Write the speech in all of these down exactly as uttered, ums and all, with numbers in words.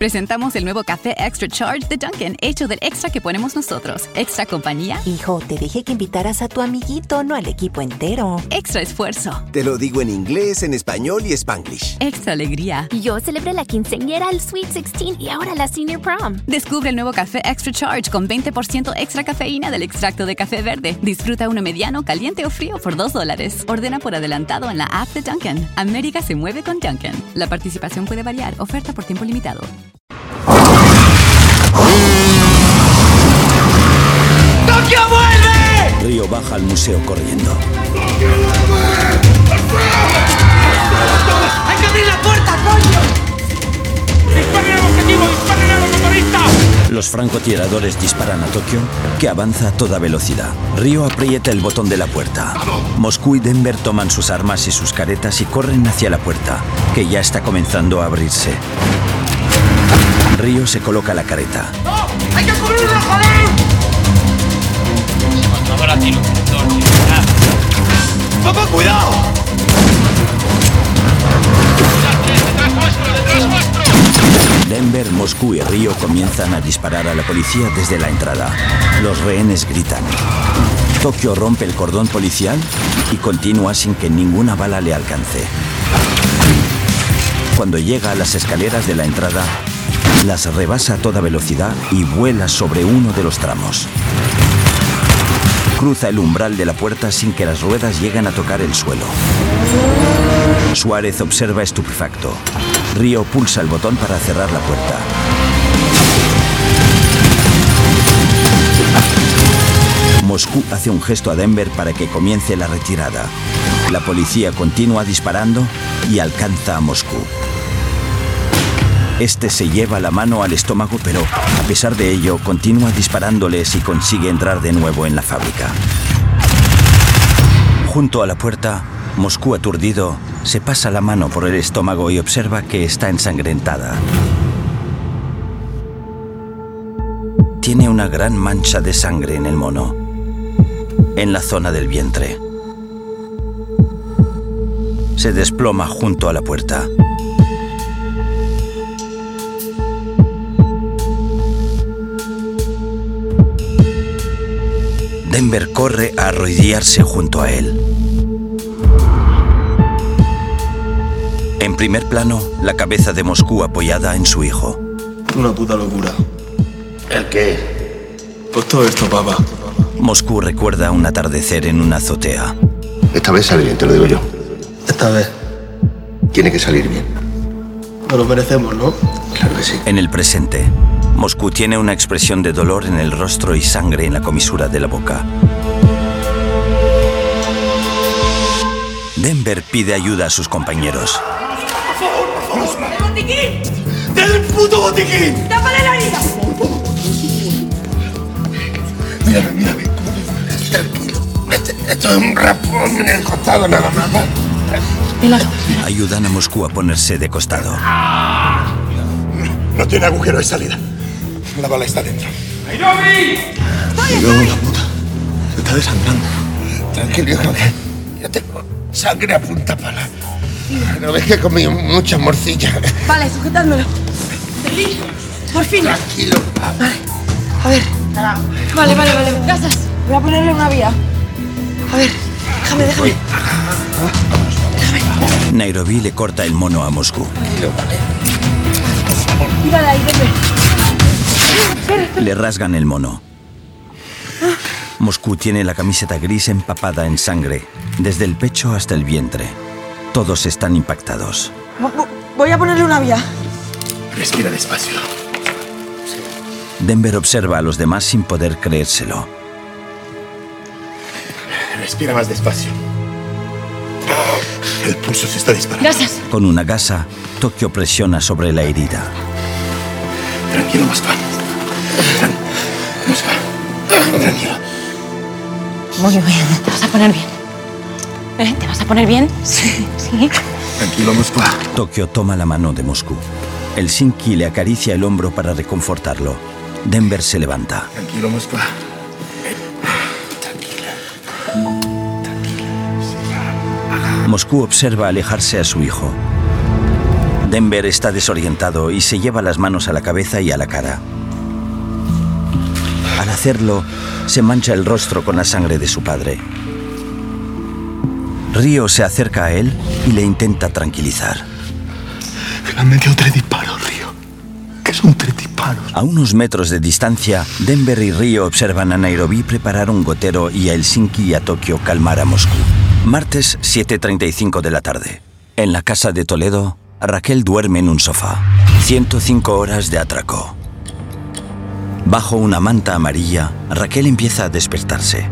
Presentamos el nuevo café Extra Charge de Dunkin, hecho del extra que ponemos nosotros. Extra compañía. Hijo, te dije que invitaras a tu amiguito, no al equipo entero. Extra esfuerzo. Te lo digo en inglés, en español y spanglish. Extra alegría. Yo celebré la quinceañera, el Sweet dieciséis y ahora la Senior Prom. Descubre el nuevo café Extra Charge con veinte por ciento extra cafeína del extracto de café verde. Disfruta uno mediano, caliente o frío por dos dólares. Ordena por adelantado en la app de Dunkin. América se mueve con Dunkin. La participación puede variar. Oferta por tiempo limitado. ¡Tokio vuelve! Río baja al museo corriendo. ¡Tokio vuelve! ¡Hay que abrir la puerta, coño! ¡Disparen al objetivo! ¡Disparen a los motoristas! Los francotiradores disparan a Tokio, que avanza a toda velocidad. Río aprieta el botón de la puerta. Moscú y Denver toman sus armas y sus caretas y corren hacia la puerta, que ya está comenzando a abrirse. Río se coloca la careta. ¡Oh! ¡Hay que cubrirlo, joder! Se mató ahora tiene un sector, ¿no? ¡Papá, cuidado! ¡Detrás vuestro, detrás vuestro! Denver, Moscú y Río comienzan a disparar a la policía desde la entrada. Los rehenes gritan. Tokio rompe el cordón policial y continúa sin que ninguna bala le alcance. Cuando llega a las escaleras de la entrada, las rebasa a toda velocidad y vuela sobre uno de los tramos. Cruza el umbral de la puerta sin que las ruedas lleguen a tocar el suelo. Suárez observa estupefacto. Río pulsa el botón para cerrar la puerta. Moscú hace un gesto a Denver para que comience la retirada. La policía continúa disparando y alcanza a Moscú. Este se lleva la mano al estómago, pero a pesar de ello, continúa disparándoles y consigue entrar de nuevo en la fábrica. Junto a la puerta, Moscú, aturdido, se pasa la mano por el estómago y observa que está ensangrentada. Tiene una gran mancha de sangre en el mono, en la zona del vientre. Se desploma junto a la puerta. Denver corre a arrodillarse junto a él. En primer plano, la cabeza de Moscú apoyada en su hijo. Una puta locura. ¿El qué? Pues todo esto, papá. Moscú recuerda un atardecer en una azotea. Esta vez sale bien, te lo digo yo. Esta vez. Tiene que salir bien. Nos lo merecemos, ¿no? Claro que sí. En el presente, Moscú tiene una expresión de dolor en el rostro y sangre en la comisura de la boca. Denver pide ayuda a sus compañeros. ¡Por favor, por favor! ¡El botiquín! ¡Del puto botiquín! ¡Tápale la herida! Mírame, mírame. Tranquilo. Esto es un rapón en el costado, nada más. Ayudan a Moscú a ponerse de costado. No tiene agujero de salida. La bala está dentro. ¡Nairobi! ¡Estoy, la puta! Se está desangrando. Tranquilo, hijo. Yo tengo sangre a punta pala. No ves que he comido muchas morcillas. Vale, sujetándolo. ¡Berlín! ¡Por fin! Tranquilo, papá. Vale. A ver. Vale, vale, vale. Gracias. Voy a ponerle una vía. A ver. Déjame, déjame. Déjame. Nairobi le corta el mono a Moscú. Tranquilo, vale. Tírala ahí, déjame. Le rasgan el mono. Moscú tiene la camiseta gris empapada en sangre, desde el pecho hasta el vientre. Todos están impactados. Voy a ponerle una vía. Respira despacio. Denver observa a los demás sin poder creérselo. Respira más despacio. El pulso se está disparando. Gracias. Con una gasa, Tokio presiona sobre la herida. Tranquilo, Moscú. Tran Moscú. Tranquilo. Muy bien. Te vas a poner bien. ¿Eh? ¿Te vas a poner bien? Sí. Sí. Tranquilo, Moscú. Tokio toma la mano de Moscú. Helsinki le acaricia el hombro para reconfortarlo. Denver se levanta. Tranquilo, Moscú. Tranquila. Tranquila. Moscú observa alejarse a su hijo. Denver está desorientado y se lleva las manos a la cabeza y a la cara. Al hacerlo, se mancha el rostro con la sangre de su padre. Río se acerca a él y le intenta tranquilizar. Le han metido tres disparos, Río. ¿Qué son tres disparos? A unos metros de distancia, Denver y Río observan a Nairobi preparar un gotero y a Helsinki y a Tokio calmar a Moscú. Martes, siete treinta y cinco de la tarde. En la casa de Toledo, Raquel duerme en un sofá. ciento cinco horas de atraco. Bajo una manta amarilla, Raquel empieza a despertarse.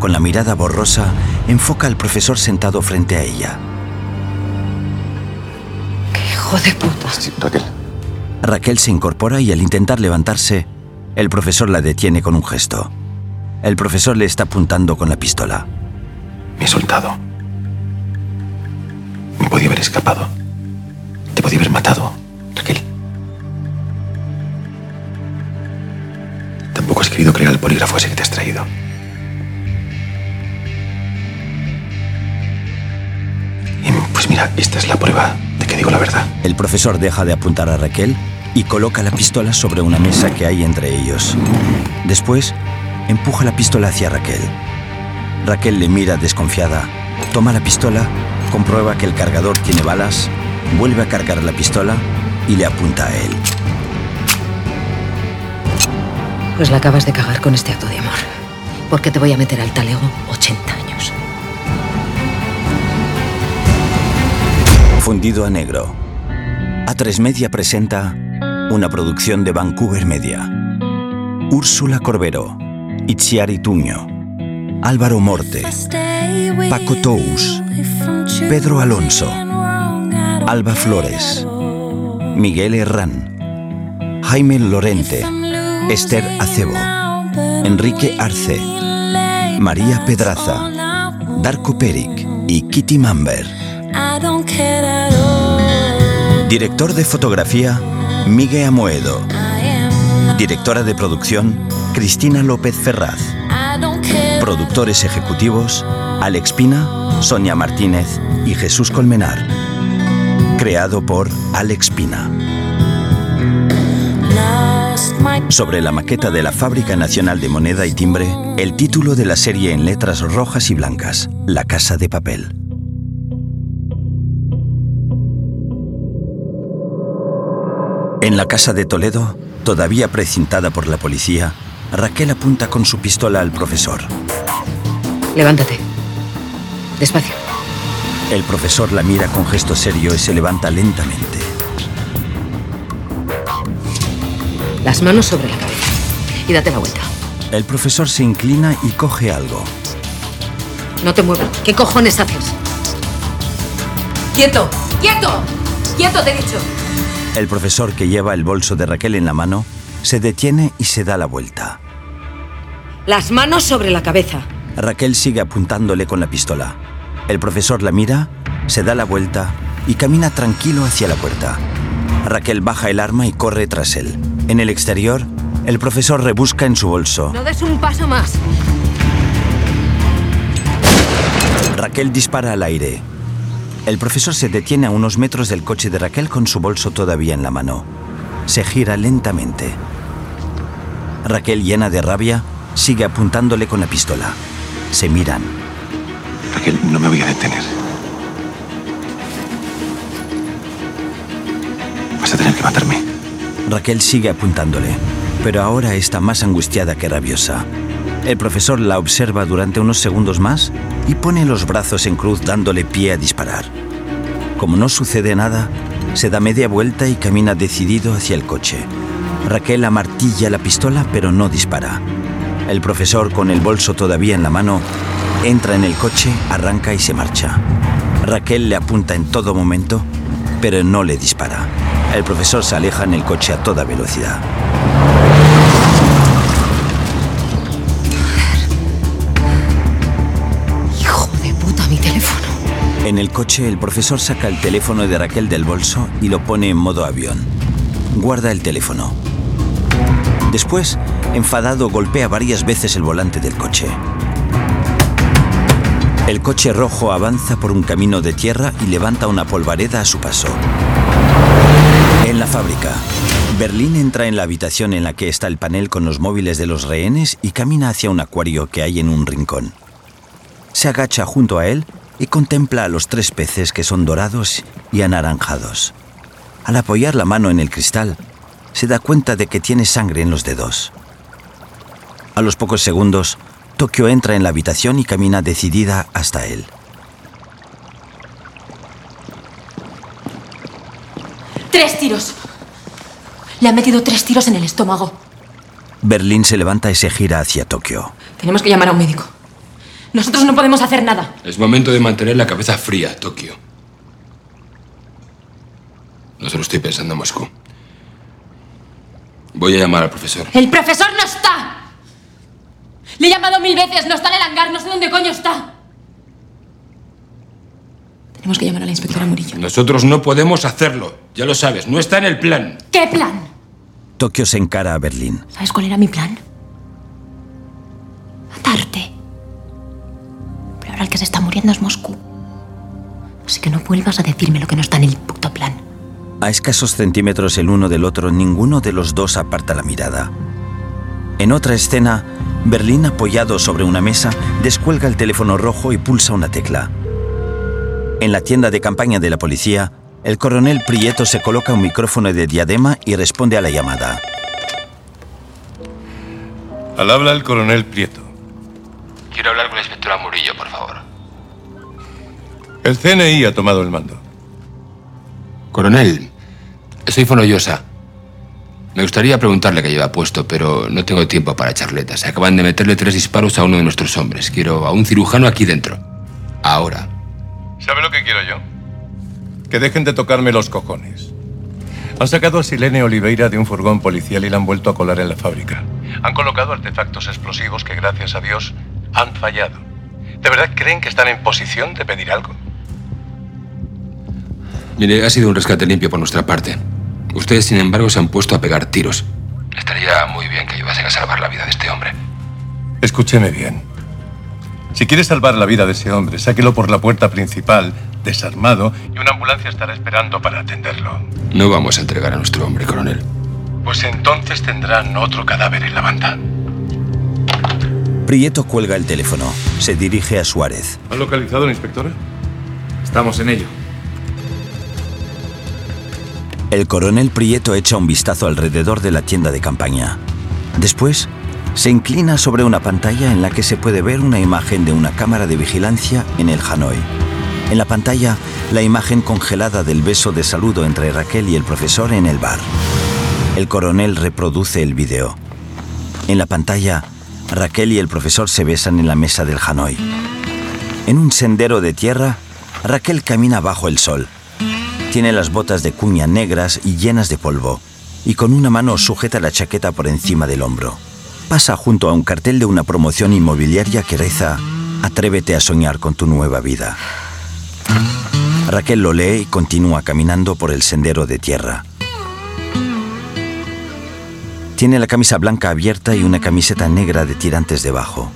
Con la mirada borrosa, enfoca al profesor sentado frente a ella. ¡Qué hijo de puta! Sí, Raquel. Raquel se incorpora y al intentar levantarse, el profesor la detiene con un gesto. El profesor le está apuntando con la pistola. Me he soltado. Me podía haber escapado. Te podía haber matado, Raquel. Tampoco has querido crear el polígrafo ese que te has traído. Pues mira, esta es la prueba de que digo la verdad. El profesor deja de apuntar a Raquel y coloca la pistola sobre una mesa que hay entre ellos. Después, empuja la pistola hacia Raquel. Raquel le mira desconfiada, toma la pistola, comprueba que el cargador tiene balas, vuelve a cargar la pistola y le apunta a él. Pues la acabas de cagar con este acto de amor. Porque te voy a meter al talego ochenta años. Fundido a negro. A tres Media presenta una producción de Vancouver Media. Úrsula Corbero, Itziari Tuño, Álvaro Morte, Paco Tous, Pedro Alonso, Alba Flores, Miguel Herrán, Jaime Lorente, Esther Acebo, Enrique Arce, María Pedraza, Darko Peric y Kitty Mamber. Director de fotografía, Miguel Amoedo. Directora de producción, Cristina López Ferraz. Productores ejecutivos, Alex Pina, Sonia Martínez y Jesús Colmenar. Creado por Alex Pina. Sobre la maqueta de la Fábrica Nacional de Moneda y Timbre, el título de la serie en letras rojas y blancas, La Casa de Papel. En la casa de Toledo, todavía precintada por la policía, Raquel apunta con su pistola al profesor. Levántate. Despacio. El profesor la mira con gesto serio y se levanta lentamente. Las manos sobre la cabeza y date la vuelta. El profesor se inclina y coge algo. No te muevas. ¿Qué cojones haces? ¡Quieto! ¡Quieto! ¡Quieto, te he dicho! El profesor, que lleva el bolso de Raquel en la mano, se detiene y se da la vuelta. Las manos sobre la cabeza. Raquel sigue apuntándole con la pistola. El profesor la mira, se da la vuelta y camina tranquilo hacia la puerta. Raquel baja el arma y corre tras él. En el exterior, el profesor rebusca en su bolso. No des un paso más. Raquel dispara al aire. El profesor se detiene a unos metros del coche de Raquel con su bolso todavía en la mano. Se gira lentamente. Raquel, llena de rabia, sigue apuntándole con la pistola. Se miran. Raquel, no me voy a detener. Vas a tener que matarme. Raquel sigue apuntándole, pero ahora está más angustiada que rabiosa. El profesor la observa durante unos segundos más y pone los brazos en cruz dándole pie a disparar. Como no sucede nada, se da media vuelta y camina decidido hacia el coche. Raquel amartilla la pistola pero no dispara. El profesor, con el bolso todavía en la mano, entra en el coche, arranca y se marcha. Raquel le apunta en todo momento, pero no le dispara. El profesor se aleja en el coche a toda velocidad. En el coche, el profesor saca el teléfono de Raquel del bolso y lo pone en modo avión. Guarda el teléfono. Después, enfadado, golpea varias veces el volante del coche. El coche rojo avanza por un camino de tierra y levanta una polvareda a su paso. En la fábrica, Berlín entra en la habitación en la que está el panel con los móviles de los rehenes y camina hacia un acuario que hay en un rincón. Se agacha junto a él y contempla a los tres peces que son dorados y anaranjados. Al apoyar la mano en el cristal, se da cuenta de que tiene sangre en los dedos. A los pocos segundos, Tokio entra en la habitación y camina decidida hasta él. ¡Tres tiros! Le han metido tres tiros en el estómago. Berlín se levanta y se gira hacia Tokio. Tenemos que llamar a un médico. Nosotros no podemos hacer nada. Es momento de mantener la cabeza fría, Tokio. No se lo estoy pensando, Moscú. Voy a llamar al profesor. ¡El profesor no está! Le he llamado mil veces, no está en el hangar, no sé dónde coño está. Tenemos que llamar a la inspectora Murillo. Nosotros no podemos hacerlo, ya lo sabes, no está en el plan. ¿Qué plan? Tokio se encara a Berlín. ¿Sabes cuál era mi plan? Matarte. Ahora el que se está muriendo es Moscú. Así que no vuelvas a decirme lo que no está en el puto plan. A escasos centímetros el uno del otro, ninguno de los dos aparta la mirada. En otra escena, Berlín, apoyado sobre una mesa, descuelga el teléfono rojo y pulsa una tecla. En la tienda de campaña de la policía, el coronel Prieto se coloca un micrófono de diadema y responde a la llamada. Al habla el coronel Prieto. Quiero hablar con la inspectora Murillo, por favor. El C N I ha tomado el mando. Coronel, soy Fonollosa. Me gustaría preguntarle qué lleva puesto, pero no tengo tiempo para charletas. Acaban de meterle tres disparos a uno de nuestros hombres. Quiero a un cirujano aquí dentro. Ahora. ¿Sabe lo que quiero yo? Que dejen de tocarme los cojones. Han sacado a Silene Oliveira de un furgón policial y la han vuelto a colar en la fábrica. Han colocado artefactos explosivos que, gracias a Dios, han fallado. ¿De verdad creen que están en posición de pedir algo? Mire, ha sido un rescate limpio por nuestra parte. Ustedes, sin embargo, se han puesto a pegar tiros. Estaría muy bien que ayudasen a salvar la vida de este hombre. Escúcheme bien. Si quiere salvar la vida de ese hombre, sáquelo por la puerta principal, desarmado, y una ambulancia estará esperando para atenderlo. No vamos a entregar a nuestro hombre, coronel. Pues entonces tendrán otro cadáver en la banda. Prieto cuelga el teléfono. Se dirige a Suárez. ¿Han localizado a la inspectora? Estamos en ello. El coronel Prieto echa un vistazo alrededor de la tienda de campaña. Después, se inclina sobre una pantalla en la que se puede ver una imagen de una cámara de vigilancia en el Hanói. En la pantalla, la imagen congelada del beso de saludo entre Raquel y el profesor en el bar. El coronel reproduce el video. En la pantalla, Raquel y el profesor se besan en la mesa del Hanói. En un sendero de tierra, Raquel camina bajo el sol. Tiene las botas de cuña negras y llenas de polvo, y con una mano sujeta la chaqueta por encima del hombro. Pasa junto a un cartel de una promoción inmobiliaria que reza: "Atrévete a soñar con tu nueva vida". Raquel lo lee y continúa caminando por el sendero de tierra. Tiene la camisa blanca abierta y una camiseta negra de tirantes debajo.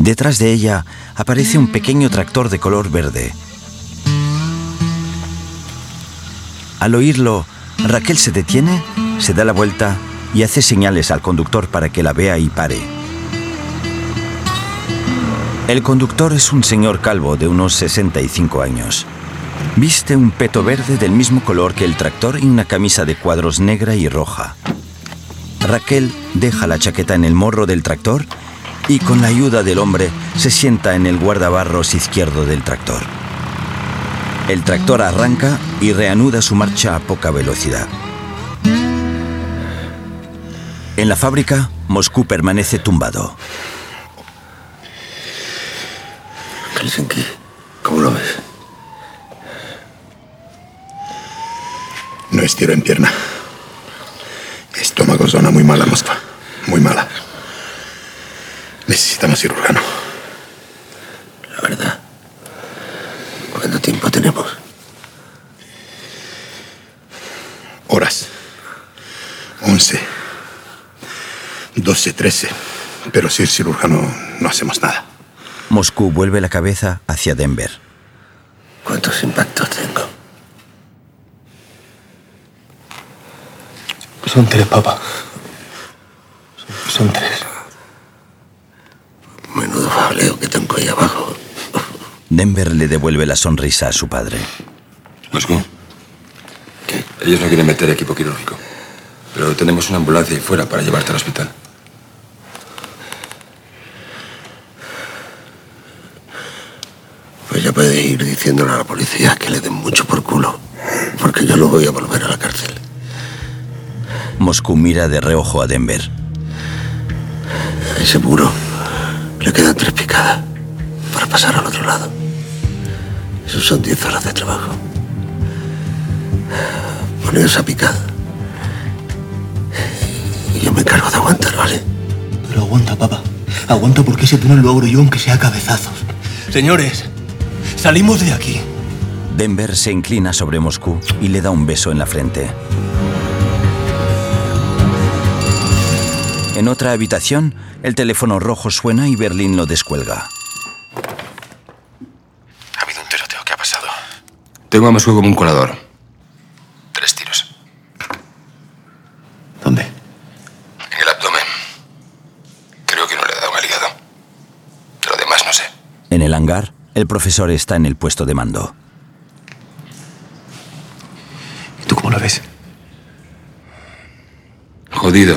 Detrás de ella aparece un pequeño tractor de color verde. Al oírlo, Raquel se detiene, se da la vuelta y hace señales al conductor para que la vea y pare. El conductor es un señor calvo de unos sesenta y cinco años. Viste un peto verde del mismo color que el tractor y una camisa de cuadros negra y roja. Raquel deja la chaqueta en el morro del tractor y, con la ayuda del hombre, se sienta en el guardabarros izquierdo del tractor. El tractor arranca y reanuda su marcha a poca velocidad. En la fábrica, Moscú permanece tumbado. Helsinki, ¿cómo lo ves? No estiro en pierna. Estómago, zona muy mala, Moskva. Muy mala. Necesitamos cirujano. La verdad. ¿Cuánto tiempo tenemos? Horas. Once. Doce, trece. Pero sin cirujano no hacemos nada. Moscú vuelve la cabeza hacia Denver. ¿Cuántos impactos tengo? Son tres, papá. Son, son tres. Menudo fableo que tengo ahí abajo. Denver le devuelve la sonrisa a su padre. Moscú. ¿Qué? Ellos no quieren meter equipo quirúrgico. Pero tenemos una ambulancia ahí fuera para llevarte al hospital. Pues ya puede ir diciéndole a la policía que le den mucho por culo. Porque yo lo voy a volver a la cárcel. Moscú mira de reojo a Denver. Ese muro le quedan tres picadas para pasar al otro lado. Eso son diez horas de trabajo. Poneos esa picada. Y yo me encargo de aguantar, ¿vale? Pero aguanta, papá. Aguanta porque ese túnel lo abro yo, aunque sea cabezazos. Señores, salimos de aquí. Denver se inclina sobre Moscú y le da un beso en la frente. En otra habitación, el teléfono rojo suena y Berlín lo descuelga. Ha habido un tiroteo. ¿Qué ha pasado? Tengo a Moscú como un colador. Tres tiros. ¿Dónde? En el abdomen. Creo que no le ha dado un hígado. Lo demás no sé. En el hangar, el profesor está en el puesto de mando. ¿Y tú cómo lo ves? Jodido.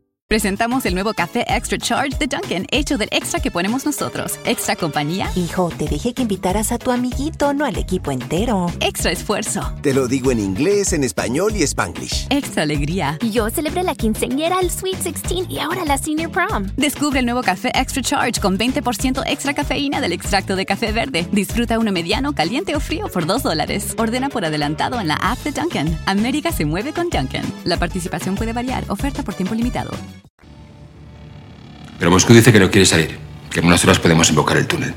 Presentamos el nuevo café Extra Charge de Dunkin, hecho del extra que ponemos nosotros. Extra compañía. Hijo, te dije que invitaras a tu amiguito, no al equipo entero. Extra esfuerzo. Te lo digo en inglés, en español y spanglish. Extra alegría. Yo celebré la quinceañera, el Sweet dieciséis y ahora la Senior Prom. Descubre el nuevo café Extra Charge con veinte por ciento extra cafeína del extracto de café verde. Disfruta uno mediano, caliente o frío por dos dólares. Ordena por adelantado en la app de Dunkin. América se mueve con Dunkin. La participación puede variar. Oferta por tiempo limitado. Pero Moscú dice que no quiere salir, que en unas horas podemos invocar el túnel.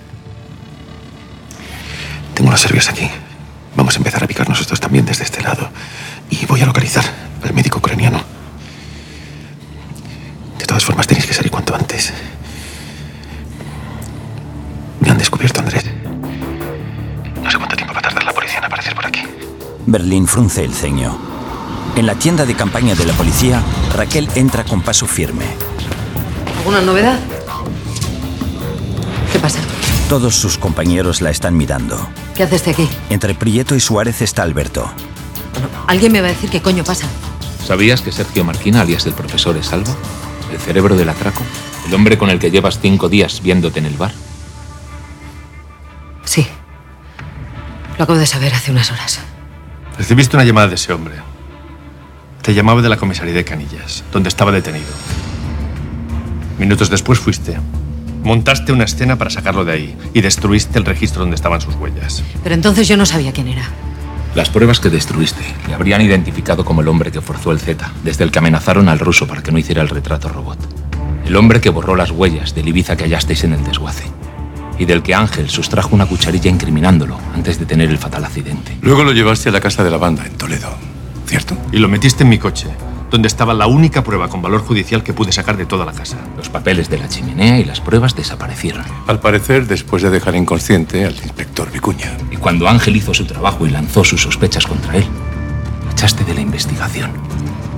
Tengo las serbias aquí. Vamos a empezar a picar nosotros también desde este lado. Y voy a localizar al médico ucraniano. De todas formas, tenéis que salir cuanto antes. Me han descubierto, Andrés. No sé cuánto tiempo va a tardar la policía en aparecer por aquí. Berlín frunce el ceño. En la tienda de campaña de la policía, Raquel entra con paso firme. ¿Alguna novedad? ¿Qué pasa? Todos sus compañeros la están mirando. ¿Qué haces de aquí? Entre Prieto y Suárez está Alberto. Bueno, alguien me va a decir qué coño pasa. ¿Sabías que Sergio Marquina, alias del profesor, es Alba? ¿El cerebro del atraco? ¿El hombre con el que llevas cinco días viéndote en el bar? Sí. Lo acabo de saber hace unas horas. Recibiste una llamada de ese hombre. Te llamaba de la comisaría de Canillas, donde estaba detenido. Minutos después fuiste. Montaste una escena para sacarlo de ahí y destruiste el registro donde estaban sus huellas. Pero entonces yo no sabía quién era. Las pruebas que destruiste le habrían identificado como el hombre que forzó el Z, desde el que amenazaron al ruso para que no hiciera el retrato robot. El hombre que borró las huellas del Ibiza que hallasteis en el desguace. Y del que Ángel sustrajo una cucharilla incriminándolo antes de tener el fatal accidente. Luego lo llevaste a la casa de la banda en Toledo, ¿cierto? Y lo metiste en mi coche, donde estaba la única prueba con valor judicial que pude sacar de toda la casa. Los papeles de la chimenea y las pruebas desaparecieron. Al parecer, después de dejar inconsciente al inspector Vicuña. Y cuando Ángel hizo su trabajo y lanzó sus sospechas contra él, echaste de la investigación.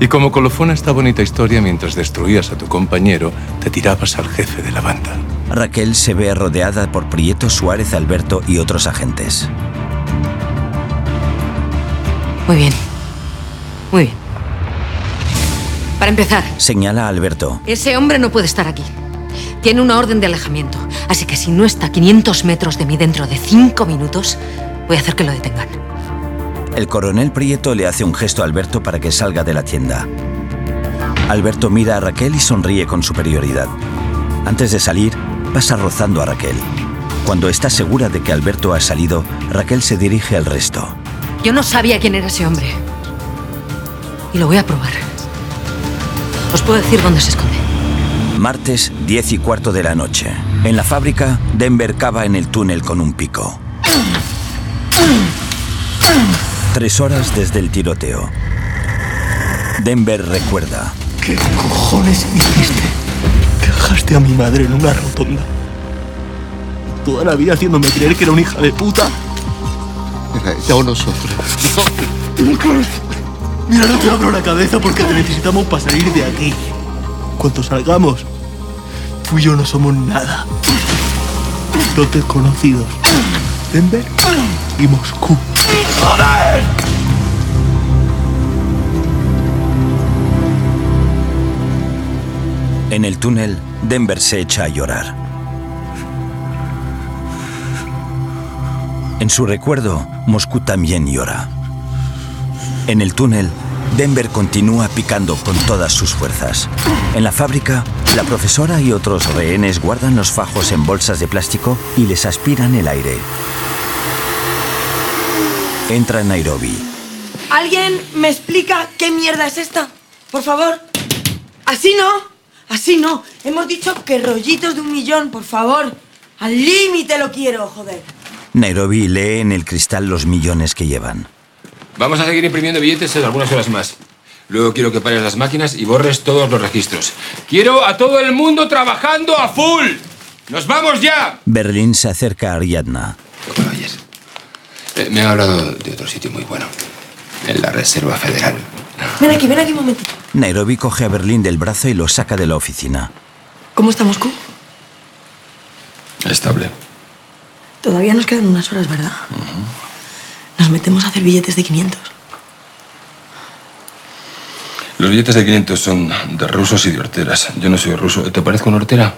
Y como colofón a esta bonita historia, mientras destruías a tu compañero, te tirabas al jefe de la banda. Raquel se ve rodeada por Prieto, Suárez, Alberto y otros agentes. Muy bien. Muy bien. Para empezar, señala a Alberto, ese hombre no puede estar aquí. Tiene una orden de alejamiento. Así que si no está a quinientos metros de mí dentro de cinco minutos, voy a hacer que lo detengan. El coronel Prieto le hace un gesto a Alberto para que salga de la tienda. Alberto mira a Raquel y sonríe con superioridad. Antes de salir, pasa rozando a Raquel. Cuando está segura de que Alberto ha salido, Raquel se dirige al resto. Yo no sabía quién era ese hombre. Y lo voy a probar. Os puedo decir dónde se esconde. Martes, diez y cuarto de la noche. En la fábrica, Denver cava en el túnel con un pico. Tres horas desde el tiroteo. Denver recuerda. ¿Qué cojones hiciste? Dejaste a mi madre en una rotonda. Toda la vida haciéndome creer que era una hija de puta. Era ella o nosotros. Mira, no te abro la cabeza porque te necesitamos para salir de aquí. Cuando salgamos, tú y yo no somos nada. Dos desconocidos. Denver y Moscú. ¡Joder! En el túnel, Denver se echa a llorar. En su recuerdo, Moscú también llora. En el túnel, Denver continúa picando con todas sus fuerzas. En la fábrica, la profesora y otros rehenes guardan los fajos en bolsas de plástico y les aspiran el aire. Entra en Nairobi. ¿Alguien me explica qué mierda es esta? Por favor. Así no. Así no. Hemos dicho que rollitos de un millón, por favor. Al límite lo quiero, joder. Nairobi lee en el cristal los millones que llevan. Vamos a seguir imprimiendo billetes en algunas horas más. Luego quiero que pares las máquinas y borres todos los registros. ¡Quiero a todo el mundo trabajando a full! ¡Nos vamos ya! Berlín se acerca a Ariadna. Bueno, oyes, eh, me ha hablado de otro sitio muy bueno. En la Reserva Federal. Ven aquí, ven aquí un momentito. Nairobi coge a Berlín del brazo y lo saca de la oficina. ¿Cómo está Moscú? Estable. Todavía nos quedan unas horas, ¿verdad? Uh-huh. Nos metemos a hacer billetes de quinientos. Los billetes de quinientos son de rusos y de horteras. Yo no soy ruso. ¿Te parezco una hortera?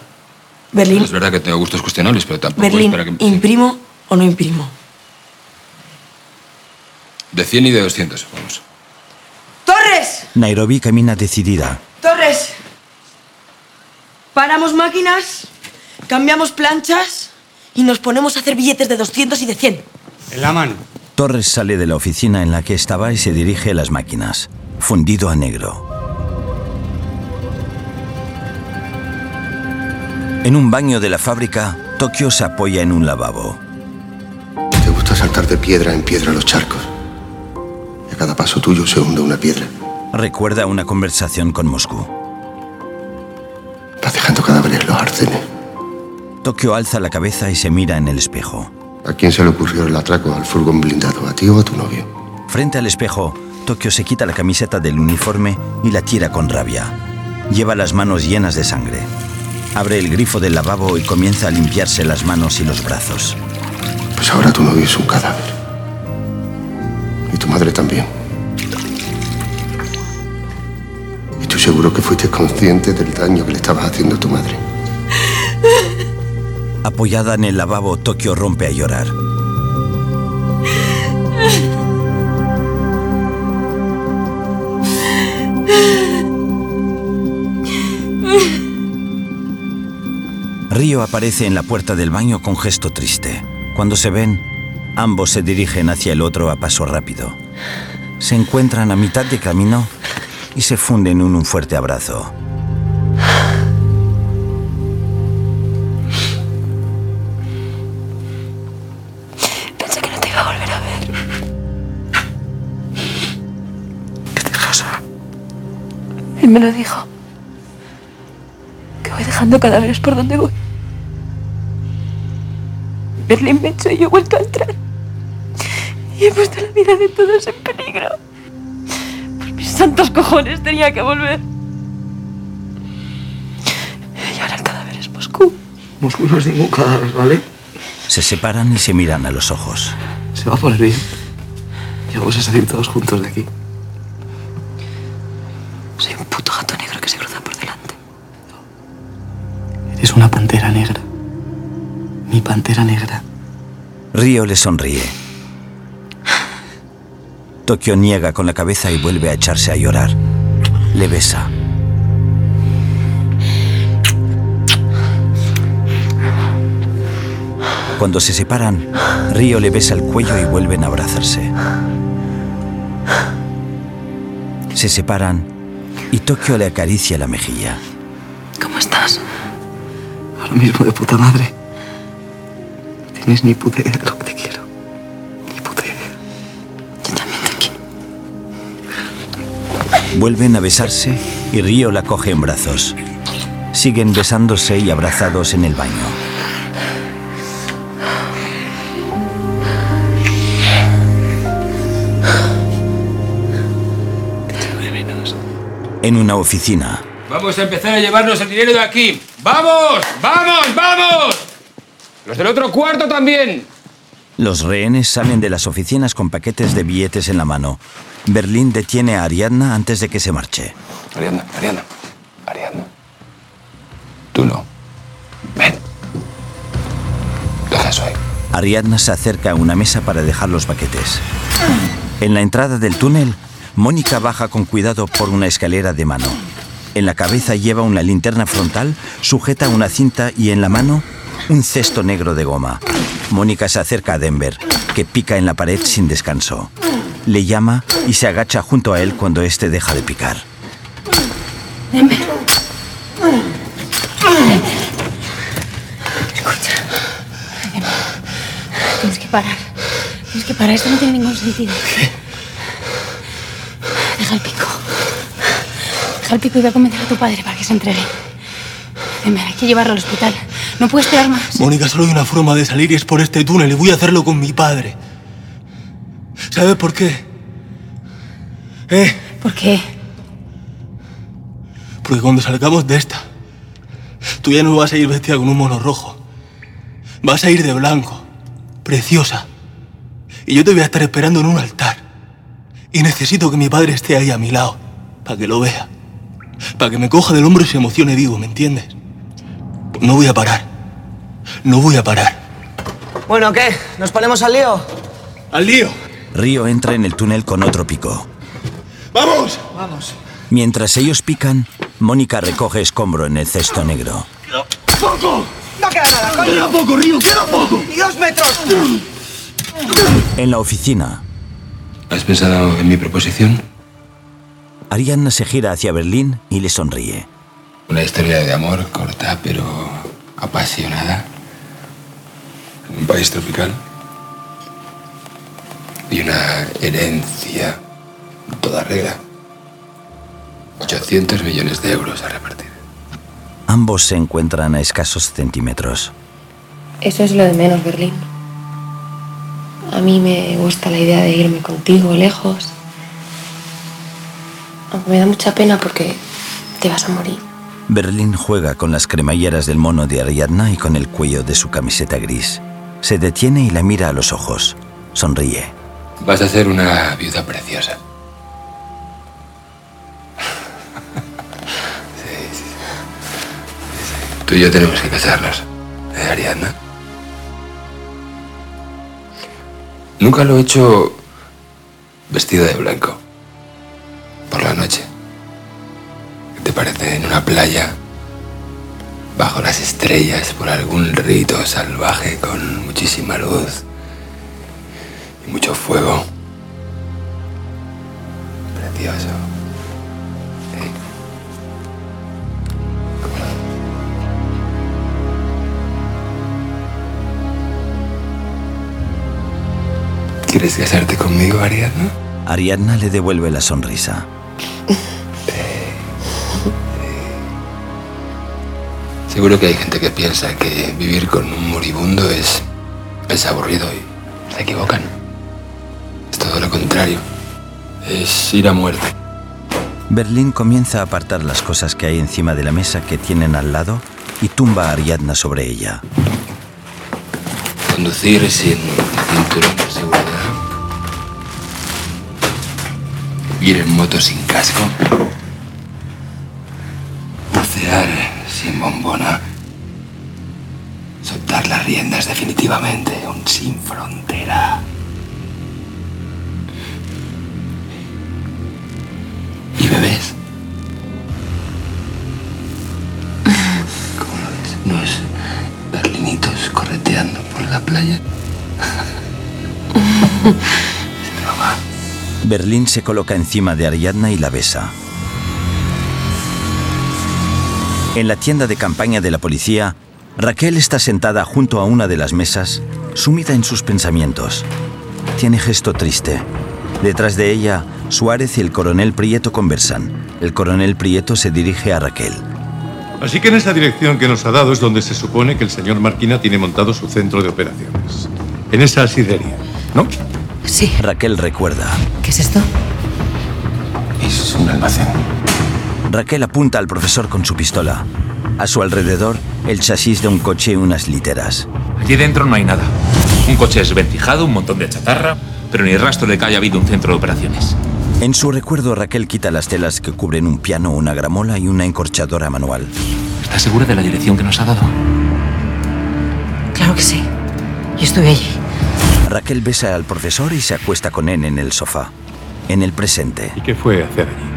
Berlín. Es verdad que tengo gustos cuestionables, pero tampoco Berlín, es para que... Berlín, ¿imprimo sí. o no imprimo? De cien y de doscientos, vamos. ¡Torres! Nairobi camina decidida. ¡Torres! Paramos máquinas, cambiamos planchas y nos ponemos a hacer billetes de doscientos y de cien. En la mano. Torres sale de la oficina en la que estaba y se dirige a las máquinas, fundido a negro. En un baño de la fábrica, Tokio se apoya en un lavabo. Te gusta saltar de piedra en piedra los charcos. Y a cada paso tuyo se hunde una piedra. Recuerda una conversación con Moscú. Estás dejando cadáveres los arcenes. Tokio alza la cabeza y se mira en el espejo. ¿A quién se le ocurrió el atraco al furgón blindado? ¿A ti o a tu novio? Frente al espejo, Tokio se quita la camiseta del uniforme y la tira con rabia. Lleva las manos llenas de sangre. Abre el grifo del lavabo y comienza a limpiarse las manos y los brazos. Pues ahora tu novio es un cadáver. Y tu madre también. Y tú seguro que fuiste consciente del daño que le estabas haciendo a tu madre. Apoyada en el lavabo, Tokio rompe a llorar. Río aparece en la puerta del baño con gesto triste. Cuando se ven, ambos se dirigen hacia el otro a paso rápido. Se encuentran a mitad de camino y se funden en un fuerte abrazo. Me lo dijo, que voy dejando cadáveres por donde voy. Berlín me echó y yo he vuelto a entrar. Y he puesto la vida de todos en peligro. Por mis santos cojones tenía que volver. Y ahora el cadáver es Moscú. Moscú no es ningún cadáver, ¿vale? Se separan y se miran a los ojos. Se va a poner bien. Y vamos a salir todos juntos de aquí. una pantera negra. Mi pantera negra. Río le sonríe. Tokio niega con la cabeza y vuelve a echarse a llorar. Le besa. Cuando se separan, Río le besa el cuello y vuelven a abrazarse. Se separan y Tokio le acaricia la mejilla. ¿Cómo estás? Ahora mismo de puta madre. No tienes ni puta idea de lo que te quiero. Ni puta idea. Yo también te quiero. Vuelven a besarse y Río la coge en brazos. Siguen besándose y abrazados en el baño. En una oficina. Vamos a empezar a llevarnos el dinero de aquí. ¡Vamos! ¡Vamos! ¡Vamos! ¡Los del otro cuarto también! Los rehenes salen de las oficinas con paquetes de billetes en la mano. Berlín detiene a Ariadna antes de que se marche. Ariadna, Ariadna, Ariadna. Tú no. Ven. Deja eso ahí. Ariadna se acerca a una mesa para dejar los paquetes. En la entrada del túnel, Mónica baja con cuidado por una escalera de mano. En la cabeza lleva una linterna frontal, sujeta una cinta y en la mano un cesto negro de goma. Mónica se acerca a Denver, que pica en la pared sin descanso. Le llama y se agacha junto a él cuando este deja de picar. Denver. Denver. Escucha. Denver. Tienes que parar. Tienes que parar. Esto no tiene ningún sentido. Deja el pico. Deja el pico y voy a comentar a tu padre para que se entregue. Denver, hay que llevarlo al hospital. No puedo esperar más. Mónica, solo hay una forma de salir y es por este túnel. Y voy a hacerlo con mi padre. ¿Sabes por qué? ¿Eh? ¿Por qué? Porque cuando salgamos de esta, tú ya no vas a ir vestida con un mono rojo. Vas a ir de blanco. Preciosa. Y yo te voy a estar esperando en un altar. Y necesito que mi padre esté ahí a mi lado, para que lo vea. Para que me coja del hombro y se emocione vivo, ¿me entiendes? No voy a parar. No voy a parar. Bueno, ¿qué? ¿Nos ponemos al lío? ¡Al lío! Río entra en el túnel con otro pico. ¡Vamos! ¡Vamos! Mientras ellos pican, Mónica recoge escombro en el cesto negro. ¡Queda poco! ¡No queda nada, coño! ¡Queda poco, Río! ¡Queda poco! ¡Y dos metros! En la oficina... ¿Has pensado en mi proposición? Ariadna se gira hacia Berlín y le sonríe. Una historia de amor corta pero apasionada. En un país tropical. Y una herencia en toda regla. ochocientos millones de euros a repartir. Ambos se encuentran a escasos centímetros. Eso es lo de menos, Berlín. A mí me gusta la idea de irme contigo, lejos. Aunque me da mucha pena porque te vas a morir. Berlín juega con las cremalleras del mono de Ariadna y con el cuello de su camiseta gris. Se detiene y la mira a los ojos. Sonríe. Vas a ser una viuda preciosa. Sí, sí, sí. Tú y yo tenemos que casarnos, ¿eh, Ariadna? Nunca lo he hecho vestido de blanco, por la noche. ¿Qué te parece? En una playa, bajo las estrellas, por algún rito salvaje con muchísima luz y mucho fuego. Precioso. ¿Eh? ¿Quieres casarte conmigo, Ariadna? Ariadna le devuelve la sonrisa. Eh, eh. Seguro que hay gente que piensa que vivir con un moribundo es, es aburrido y se equivocan. Es todo lo contrario. Es ir a muerte. Berlín comienza a apartar las cosas que hay encima de la mesa que tienen al lado y tumba a Ariadna sobre ella. Conducir sin cinturón de seguridad. Ir en moto sin casco. Bucear sin bombona. soltar las riendas definitivamente, un sin frontera. ¿Y bebés? ¿Cómo lo ves? ¿No es berlinitos correteando por la playa? Es broma. Berlín se coloca encima de Ariadna y la besa. En la tienda de campaña de la policía, Raquel está sentada junto a una de las mesas, sumida en sus pensamientos. Tiene gesto triste. Detrás de ella, Suárez y el coronel Prieto conversan. El coronel Prieto se dirige a Raquel. Así que en esa dirección que nos ha dado es donde se supone que el señor Marquina tiene montado su centro de operaciones. En esa sidería, ¿no? Sí. Raquel recuerda. ¿Qué es esto? Es un almacén. Raquel apunta al profesor con su pistola. A su alrededor, el chasis de un coche y unas literas. Allí dentro no hay nada. Un coche desvencijado, un montón de chatarra, pero ni rastro de que haya habido un centro de operaciones. En su recuerdo, Raquel quita las telas que cubren un piano, una gramola y una encorchadora manual. ¿Estás segura de la dirección que nos ha dado? Claro que sí. Yo estuve allí. Raquel besa al profesor y se acuesta con él en el sofá. En el presente. ¿Y qué fue hacer allí?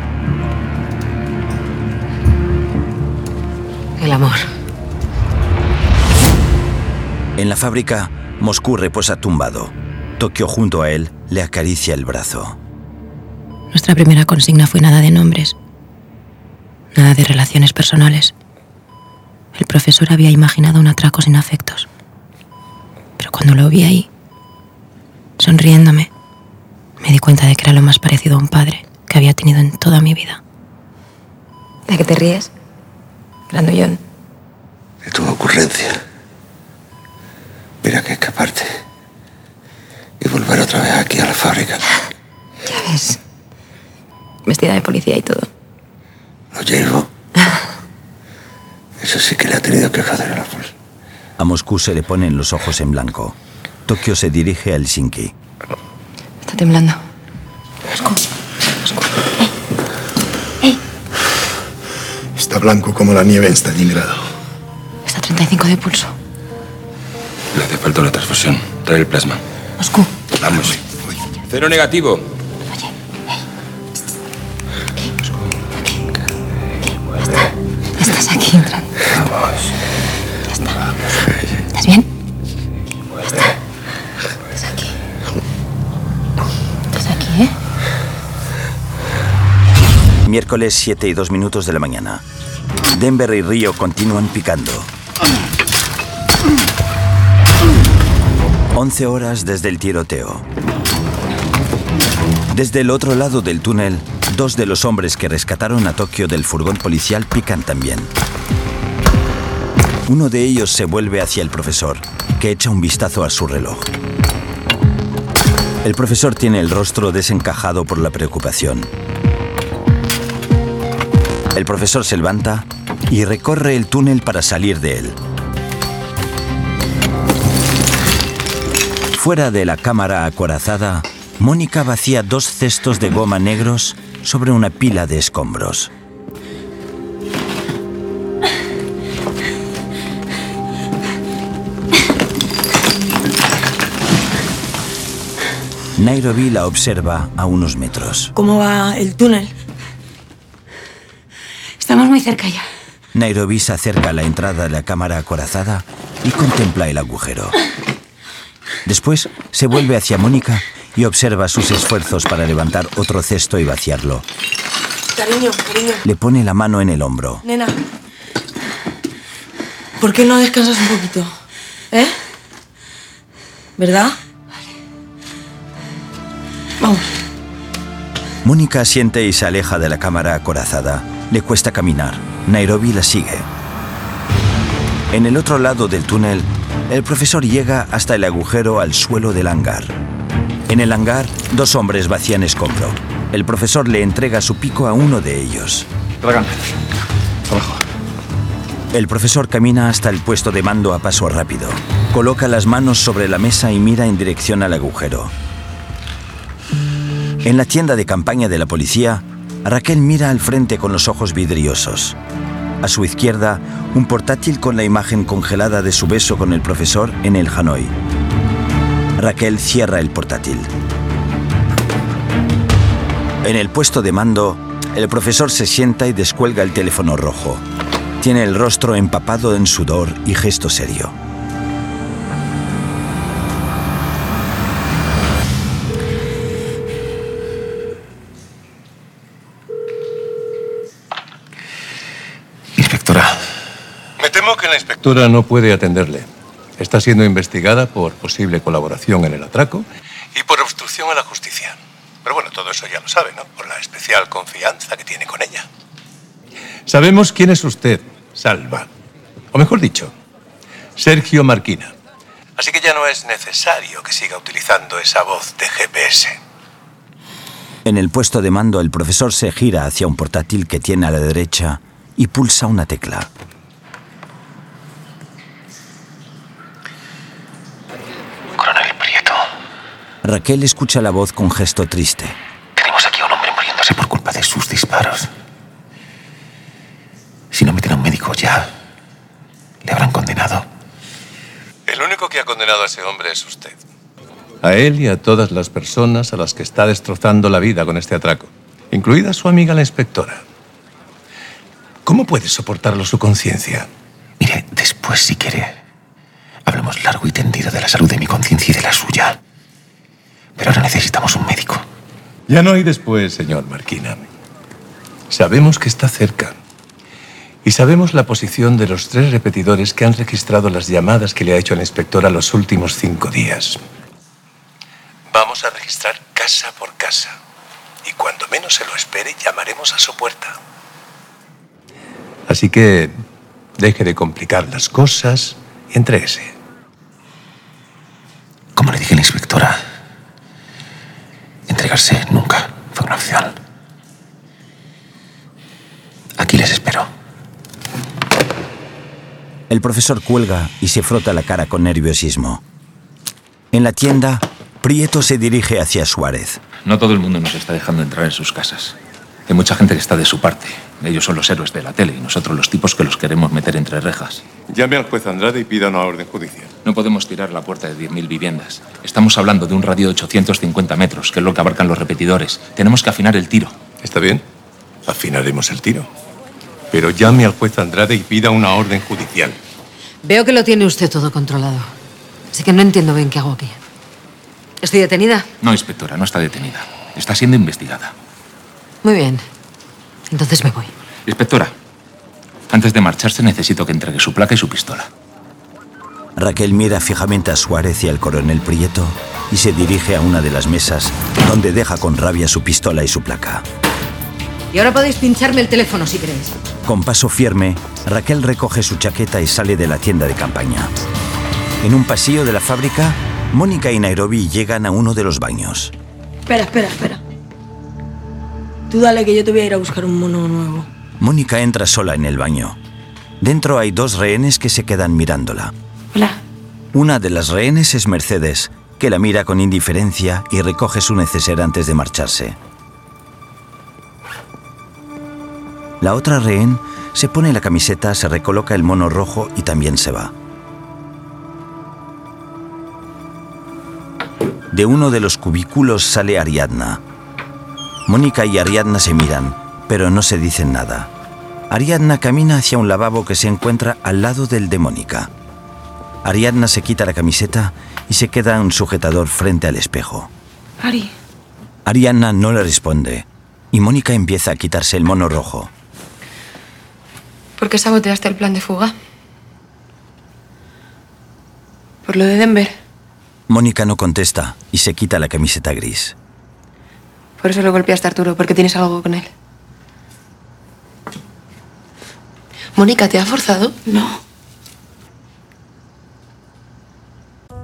El amor. En la fábrica, Moscú reposa tumbado. Tokio, junto a él, le acaricia el brazo. Nuestra primera consigna fue nada de nombres. Nada de relaciones personales. El profesor había imaginado un atraco sin afectos. Pero cuando lo vi ahí, sonriéndome, me di cuenta de que era lo más parecido a un padre que había tenido en toda mi vida. ¿De qué te ríes? Grandullón. De tu ocurrencia. Mira que escaparte. Y volver otra vez aquí a la fábrica. Ya ves. Vestida de policía y todo. Lo llevo. Eso sí que le ha tenido que joder a la policía. A Moscú se le ponen los ojos en blanco. Tokio se dirige a Helsinki. Está temblando. Moscú. Moscú. Está blanco como la nieve en Stalingrado. Está a treinta y cinco de pulso. Le hace falta una transfusión. Trae el plasma. Moscú. Vamos. Voy, voy. Cero negativo. Oye. Hey. Moscú. Aquí. Aquí. Ya está. Estás aquí, Tran. Vamos. Ya está. Vamos. ¿Estás bien? Ya está. Estás aquí. Estás aquí, ¿eh? Miércoles, siete y dos minutos de la mañana. Denver y Río continúan picando. once horas desde el tiroteo. Desde el otro lado del túnel, dos de los hombres que rescataron a Tokio del furgón policial pican también. Uno de ellos se vuelve hacia el profesor, que echa un vistazo a su reloj. El profesor tiene el rostro desencajado por la preocupación. El profesor se levanta y recorre el túnel para salir de él. Fuera de la cámara acorazada, Mónica vacía dos cestos de goma negros sobre una pila de escombros. Nairobi la observa a unos metros. ¿Cómo va el túnel? Estamos muy cerca ya. Nairobi se acerca a la entrada de la cámara acorazada y contempla el agujero. Después se vuelve hacia Mónica y observa sus esfuerzos para levantar otro cesto y vaciarlo. Cariño, cariño. Le pone la mano en el hombro. Nena, ¿por qué no descansas un poquito? ¿Eh? ¿Verdad? Vale. Vamos. Mónica asiente y se aleja de la cámara acorazada. Le cuesta caminar. Nairobi la sigue. En el otro lado del túnel, el profesor llega hasta el agujero al suelo del hangar. En el hangar, dos hombres vacían escombro. El profesor le entrega su pico a uno de ellos. Tragan. Abajo. El profesor camina hasta el puesto de mando a paso rápido. Coloca las manos sobre la mesa y mira en dirección al agujero. En la tienda de campaña de la policía, Raquel mira al frente con los ojos vidriosos. A su izquierda, un portátil con la imagen congelada de su beso con el profesor en el Hanói. Raquel cierra el portátil. En el puesto de mando, el profesor se sienta y descuelga el teléfono rojo. Tiene el rostro empapado en sudor y gesto serio. Inspectora. Me temo que la inspectora no puede atenderle. Está siendo investigada por posible colaboración en el atraco y por obstrucción a la justicia. Pero bueno, todo eso ya lo sabe, ¿no? Por la especial confianza que tiene con ella. Sabemos quién es usted, Salva. O mejor dicho, Sergio Marquina. Así que ya no es necesario que siga utilizando esa voz de G P S. En el puesto de mando, el profesor se gira hacia un portátil que tiene a la derecha y pulsa una tecla. Coronel Prieto. Raquel escucha la voz con gesto triste. Tenemos aquí a un hombre muriéndose por culpa de sus disparos. Si no meten a un médico ya, le habrán condenado. El único que ha condenado a ese hombre es usted. A él y a todas las personas a las que está destrozando la vida con este atraco, incluida su amiga la inspectora. ¿Cómo puede soportarlo su conciencia? Mire, después si quiere, hablamos largo y tendido de la salud de mi conciencia y de la suya. Pero ahora necesitamos un médico. Ya no hay después, señor Marquina. Sabemos que está cerca. Y sabemos la posición de los tres repetidores que han registrado las llamadas que le ha hecho la inspectora los últimos cinco días. Vamos a registrar casa por casa. Y cuando menos se lo espere, llamaremos a su puerta. Así que deje de complicar las cosas y entréguese. Como le dije a la inspectora, entregarse nunca fue una opción. Aquí les espero. El profesor cuelga y se frota la cara con nerviosismo. En la tienda, Prieto se dirige hacia Suárez. No todo el mundo nos está dejando entrar en sus casas. Hay mucha gente que está de su parte. Ellos son los héroes de la tele y nosotros los tipos que los queremos meter entre rejas. Llame al juez Andrade y pida una orden judicial. No podemos tirar la puerta de diez mil viviendas. Estamos hablando de un radio de ochocientos cincuenta metros, que es lo que abarcan los repetidores. Tenemos que afinar el tiro. Está bien, afinaremos el tiro. Pero llame al juez Andrade y pida una orden judicial. Veo que lo tiene usted todo controlado. Así que no entiendo bien qué hago aquí. ¿Estoy detenida? No, inspectora, no está detenida. Está siendo investigada. Muy bien. Entonces me voy. Inspectora, antes de marcharse necesito que entregue su placa y su pistola. Raquel mira fijamente a Suárez y al coronel Prieto y se dirige a una de las mesas, donde deja con rabia su pistola y su placa. Y ahora podéis pincharme el teléfono si queréis. Con paso firme, Raquel recoge su chaqueta y sale de la tienda de campaña. En un pasillo de la fábrica, Mónica y Nairobi llegan a uno de los baños. Espera, espera, espera. Tú dale que yo te voy a ir a buscar un mono nuevo. Mónica entra sola en el baño. Dentro hay dos rehenes que se quedan mirándola. Hola. Una de las rehenes es Mercedes, que la mira con indiferencia y recoge su neceser antes de marcharse. La otra rehén se pone la camiseta, se recoloca el mono rojo y también se va. De uno de los cubículos sale Ariadna. Mónica y Ariadna se miran, pero no se dicen nada. Ariadna camina hacia un lavabo que se encuentra al lado del de Mónica. Ariadna se quita la camiseta y se queda un sujetador frente al espejo. Ari. Ariadna no le responde y Mónica empieza a quitarse el mono rojo. ¿Por qué saboteaste el plan de fuga? ¿Por lo de Denver? Mónica no contesta y se quita la camiseta gris. Por eso lo golpeaste a Arturo, porque tienes algo con él. Mónica, ¿te ha forzado? No.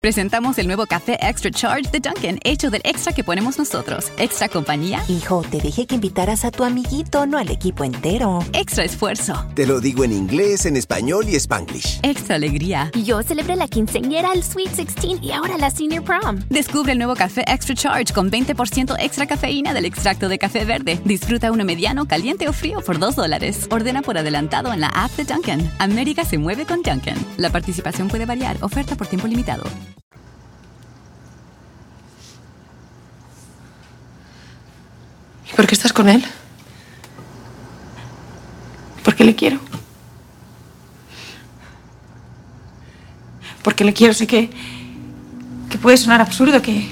Presentamos el nuevo café Extra Charge de Dunkin, hecho del extra que ponemos nosotros. Extra compañía. Hijo, te dije que invitaras a tu amiguito, no al equipo entero. Extra esfuerzo. Te lo digo en inglés, en español y spanglish. Extra alegría. Yo celebré la quinceañera, el Sweet dieciséis y ahora la Senior Prom. Descubre el nuevo café Extra Charge con veinte por ciento extra cafeína del extracto de café verde. Disfruta uno mediano, caliente o frío por dos dólares. Ordena por adelantado en la app de Dunkin. América se mueve con Dunkin. La participación puede variar. Oferta por tiempo limitado. ¿Por qué estás con él? Porque le quiero. Porque le quiero. Sé que, que puede sonar absurdo, que,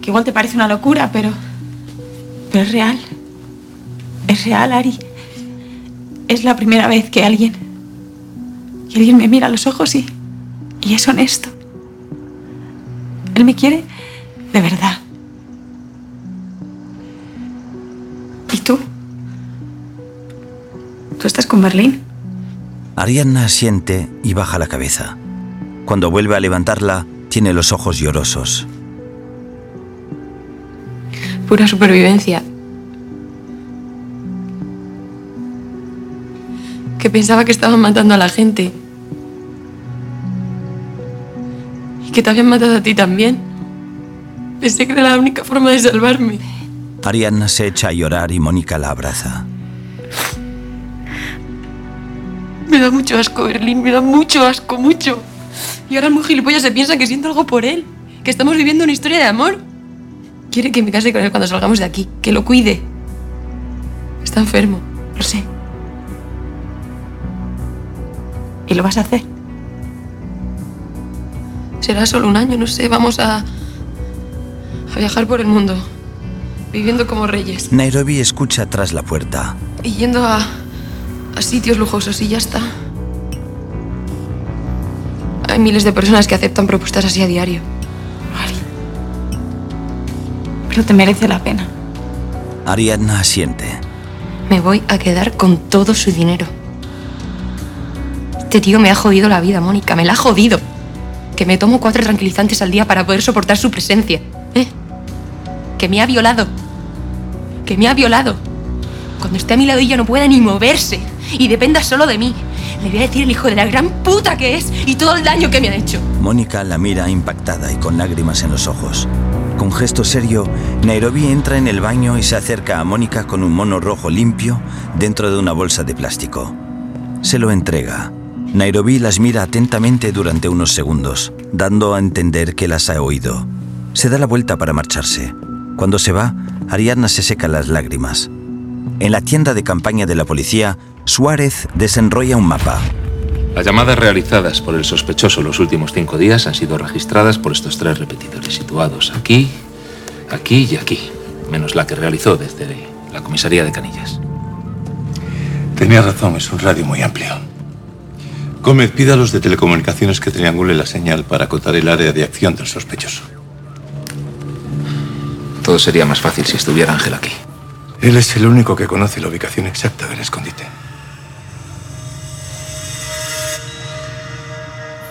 que igual te parece una locura, pero, pero es real. Es real, Ari. Es la primera vez que alguien, que alguien me mira a los ojos y, y es honesto. Él me quiere de verdad. ¿Tú estás con Berlín? Ariadna asiente y baja la cabeza. Cuando vuelve a levantarla, tiene los ojos llorosos. Pura supervivencia. Que pensaba que estaban matando a la gente. Y que te habían matado a ti también. Pensé que era la única forma de salvarme. Ariadna se echa a llorar y Mónica la abraza. Me da mucho asco, Berlín, me da mucho asco, mucho. Y ahora el muy gilipollas se piensa que siento algo por él, que estamos viviendo una historia de amor. Quiere que me case con él cuando salgamos de aquí, que lo cuide. Está enfermo, lo sé. ¿Y lo vas a hacer? Será solo un año, no sé, vamos a... a viajar por el mundo, viviendo como reyes. Nairobi escucha tras la puerta. Y yendo a... a sitios lujosos y ya está. Hay miles de personas que aceptan propuestas así a diario. Ari, pero te merece la pena. Ariadna asiente. Me voy a quedar con todo su dinero. Este tío me ha jodido la vida, Mónica, me la ha jodido. Que me tomo cuatro tranquilizantes al día para poder soportar su presencia. ¿Eh? Que me ha violado. Que me ha violado. Cuando esté a mi lado y ya no pueda ni moverse. Y dependa solo de mí. Le voy a decir el hijo de la gran puta que es y todo el daño que me ha hecho. Mónica la mira impactada y con lágrimas en los ojos. Con gesto serio, Nairobi entra en el baño y se acerca a Mónica con un mono rojo limpio dentro de una bolsa de plástico. Se lo entrega. Nairobi las mira atentamente durante unos segundos, dando a entender que las ha oído. Se da la vuelta para marcharse. Cuando se va, Ariadna se seca las lágrimas. En la tienda de campaña de la policía, Suárez desenrolla un mapa. Las llamadas realizadas por el sospechoso los últimos cinco días han sido registradas por estos tres repetidores situados aquí, aquí y aquí, menos la que realizó desde la comisaría de Canillas. Tenía razón, es un radio muy amplio. Gómez pide a los de telecomunicaciones que triangule la señal para acotar el área de acción del sospechoso. Todo sería más fácil si estuviera Ángel aquí. Él es el único que conoce la ubicación exacta del escondite.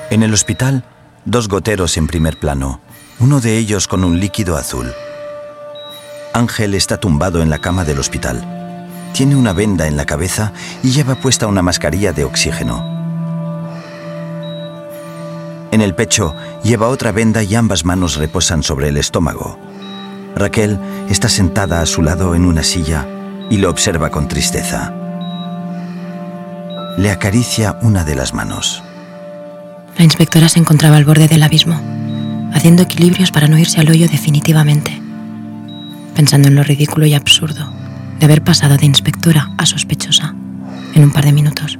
En el hospital, dos goteros en primer plano, uno de ellos con un líquido azul. Ángel está tumbado en la cama del hospital. Tiene una venda en la cabeza y lleva puesta una mascarilla de oxígeno. En el pecho lleva otra venda y ambas manos reposan sobre el estómago. Raquel está sentada a su lado en una silla y lo observa con tristeza. Le acaricia una de las manos. La inspectora se encontraba al borde del abismo, haciendo equilibrios para no irse al hoyo definitivamente, pensando en lo ridículo y absurdo de haber pasado de inspectora a sospechosa en un par de minutos.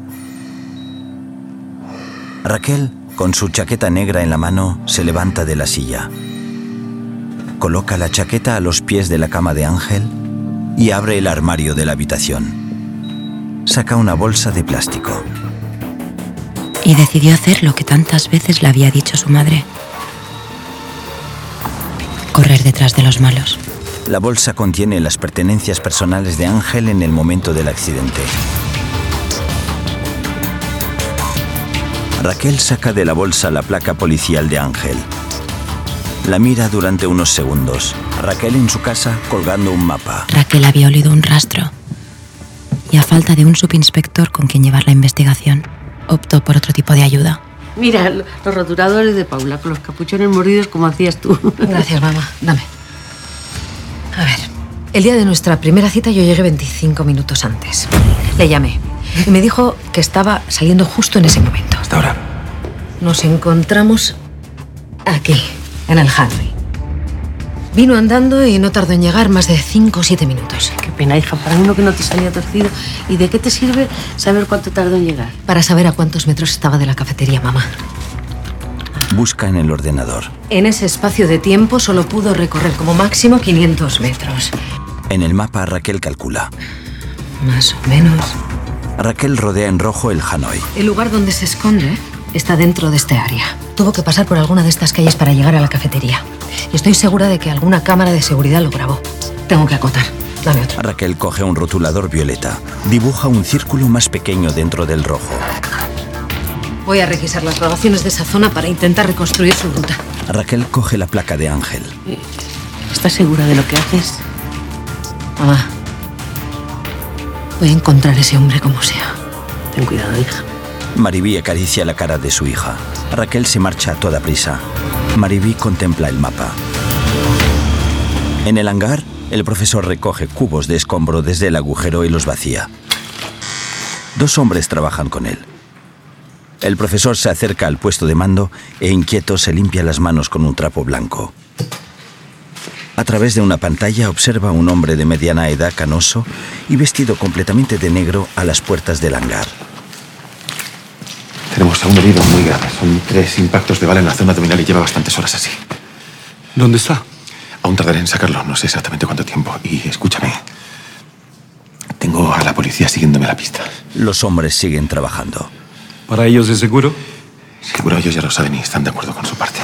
Raquel, con su chaqueta negra en la mano, se levanta de la silla. Coloca la chaqueta a los pies de la cama de Ángel y abre el armario de la habitación. Saca una bolsa de plástico. Y decidió hacer lo que tantas veces le había dicho su madre. Correr detrás de los malos. La bolsa contiene las pertenencias personales de Ángel en el momento del accidente. Raquel saca de la bolsa la placa policial de Ángel. La mira durante unos segundos. Raquel en su casa colgando un mapa. Raquel había olido un rastro y a falta de un subinspector con quien llevar la investigación, optó por otro tipo de ayuda. Mira, los roturadores de Paula con los capuchones mordidos como hacías tú. Gracias, mamá. Dame. A ver, el día de nuestra primera cita yo llegué veinticinco minutos antes. Le llamé y me dijo que estaba saliendo justo en ese momento. Hasta ahora. Nos encontramos aquí, en el Hanói. Vino andando y no tardó en llegar más de cinco o siete minutos. Qué pena, hija, para uno que no te salía torcido. ¿Y de qué te sirve saber cuánto tardó en llegar? Para saber a cuántos metros estaba de la cafetería, mamá. Busca en el ordenador. En ese espacio de tiempo solo pudo recorrer como máximo quinientos metros. En el mapa Raquel calcula. Más o menos. Raquel rodea en rojo el Hanói. El lugar donde se esconde está dentro de este área. Tuvo que pasar por alguna de estas calles para llegar a la cafetería. Y estoy segura de que alguna cámara de seguridad lo grabó. Tengo que acotar. Dame otro. Raquel coge un rotulador violeta. Dibuja un círculo más pequeño dentro del rojo. Voy a requisar las grabaciones de esa zona para intentar reconstruir su ruta. Raquel coge la placa de Ángel. ¿Estás segura de lo que haces? Mamá, voy a encontrar a ese hombre como sea. Ten cuidado, hija. Maribí acaricia la cara de su hija. Raquel se marcha a toda prisa. Maribí contempla el mapa. En el hangar, el profesor recoge cubos de escombro desde el agujero y los vacía. Dos hombres trabajan con él. El profesor se acerca al puesto de mando e inquieto se limpia las manos con un trapo blanco. A través de una pantalla observa a un hombre de mediana edad, canoso y vestido completamente de negro, a las puertas del hangar. Tenemos a un herido muy grave. Son tres impactos de bala en la zona abdominal y lleva bastantes horas así. ¿Dónde está? Aún tardaré en sacarlo. No sé exactamente cuánto tiempo. Y escúchame. Tengo a la policía siguiéndome la pista. Los hombres siguen trabajando. ¿Para ellos es seguro? Seguro ellos ya lo saben y están de acuerdo con su parte.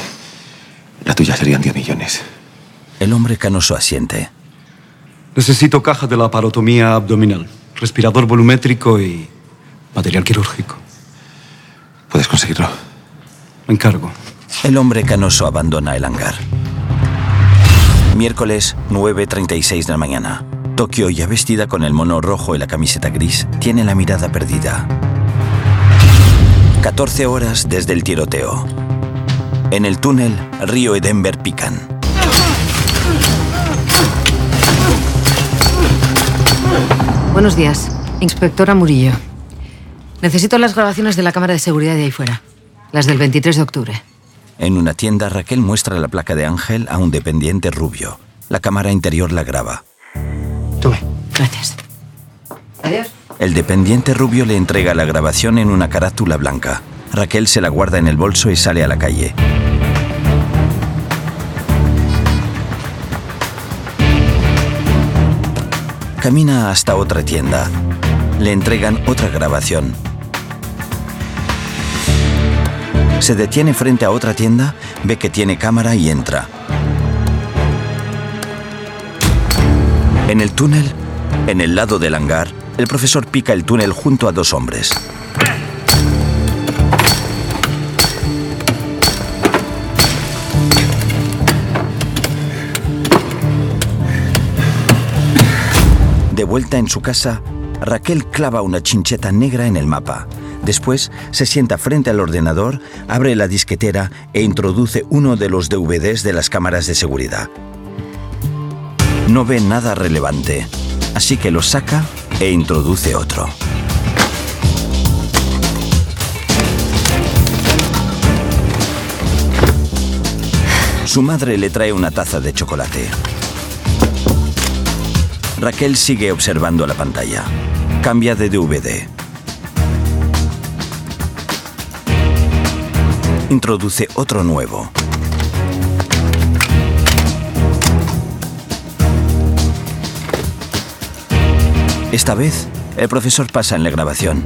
La tuya serían diez millones. El hombre canoso asiente. Necesito caja de la parotomía abdominal, respirador volumétrico y material quirúrgico. ¿Puedes conseguirlo? Me encargo. El hombre canoso abandona el hangar. Miércoles, nueve treinta y seis de la mañana. Tokio, ya vestida con el mono rojo y la camiseta gris, tiene la mirada perdida. catorce horas desde el tiroteo. En el túnel, Río y Denver pican. Buenos días, inspectora Murillo. Necesito las grabaciones de la cámara de seguridad de ahí fuera. Las del veintitrés de octubre. En una tienda, Raquel muestra la placa de Ángel a un dependiente rubio. La cámara interior la graba. Tome. Gracias. Adiós. El dependiente rubio le entrega la grabación en una carátula blanca. Raquel se la guarda en el bolso y sale a la calle. Camina hasta otra tienda. Le entregan otra grabación. Se detiene frente a otra tienda, ve que tiene cámara y entra. En el túnel, en el lado del hangar, el profesor pica el túnel junto a dos hombres. De vuelta en su casa, Raquel clava una chincheta negra en el mapa. Después se sienta frente al ordenador, abre la disquetera e introduce uno de los D V Ds de las cámaras de seguridad. No ve nada relevante, así que lo saca e introduce otro. Su madre le trae una taza de chocolate. Raquel sigue observando la pantalla. Cambia de D V D. Introduce otro nuevo. Esta vez, el profesor pasa en la grabación.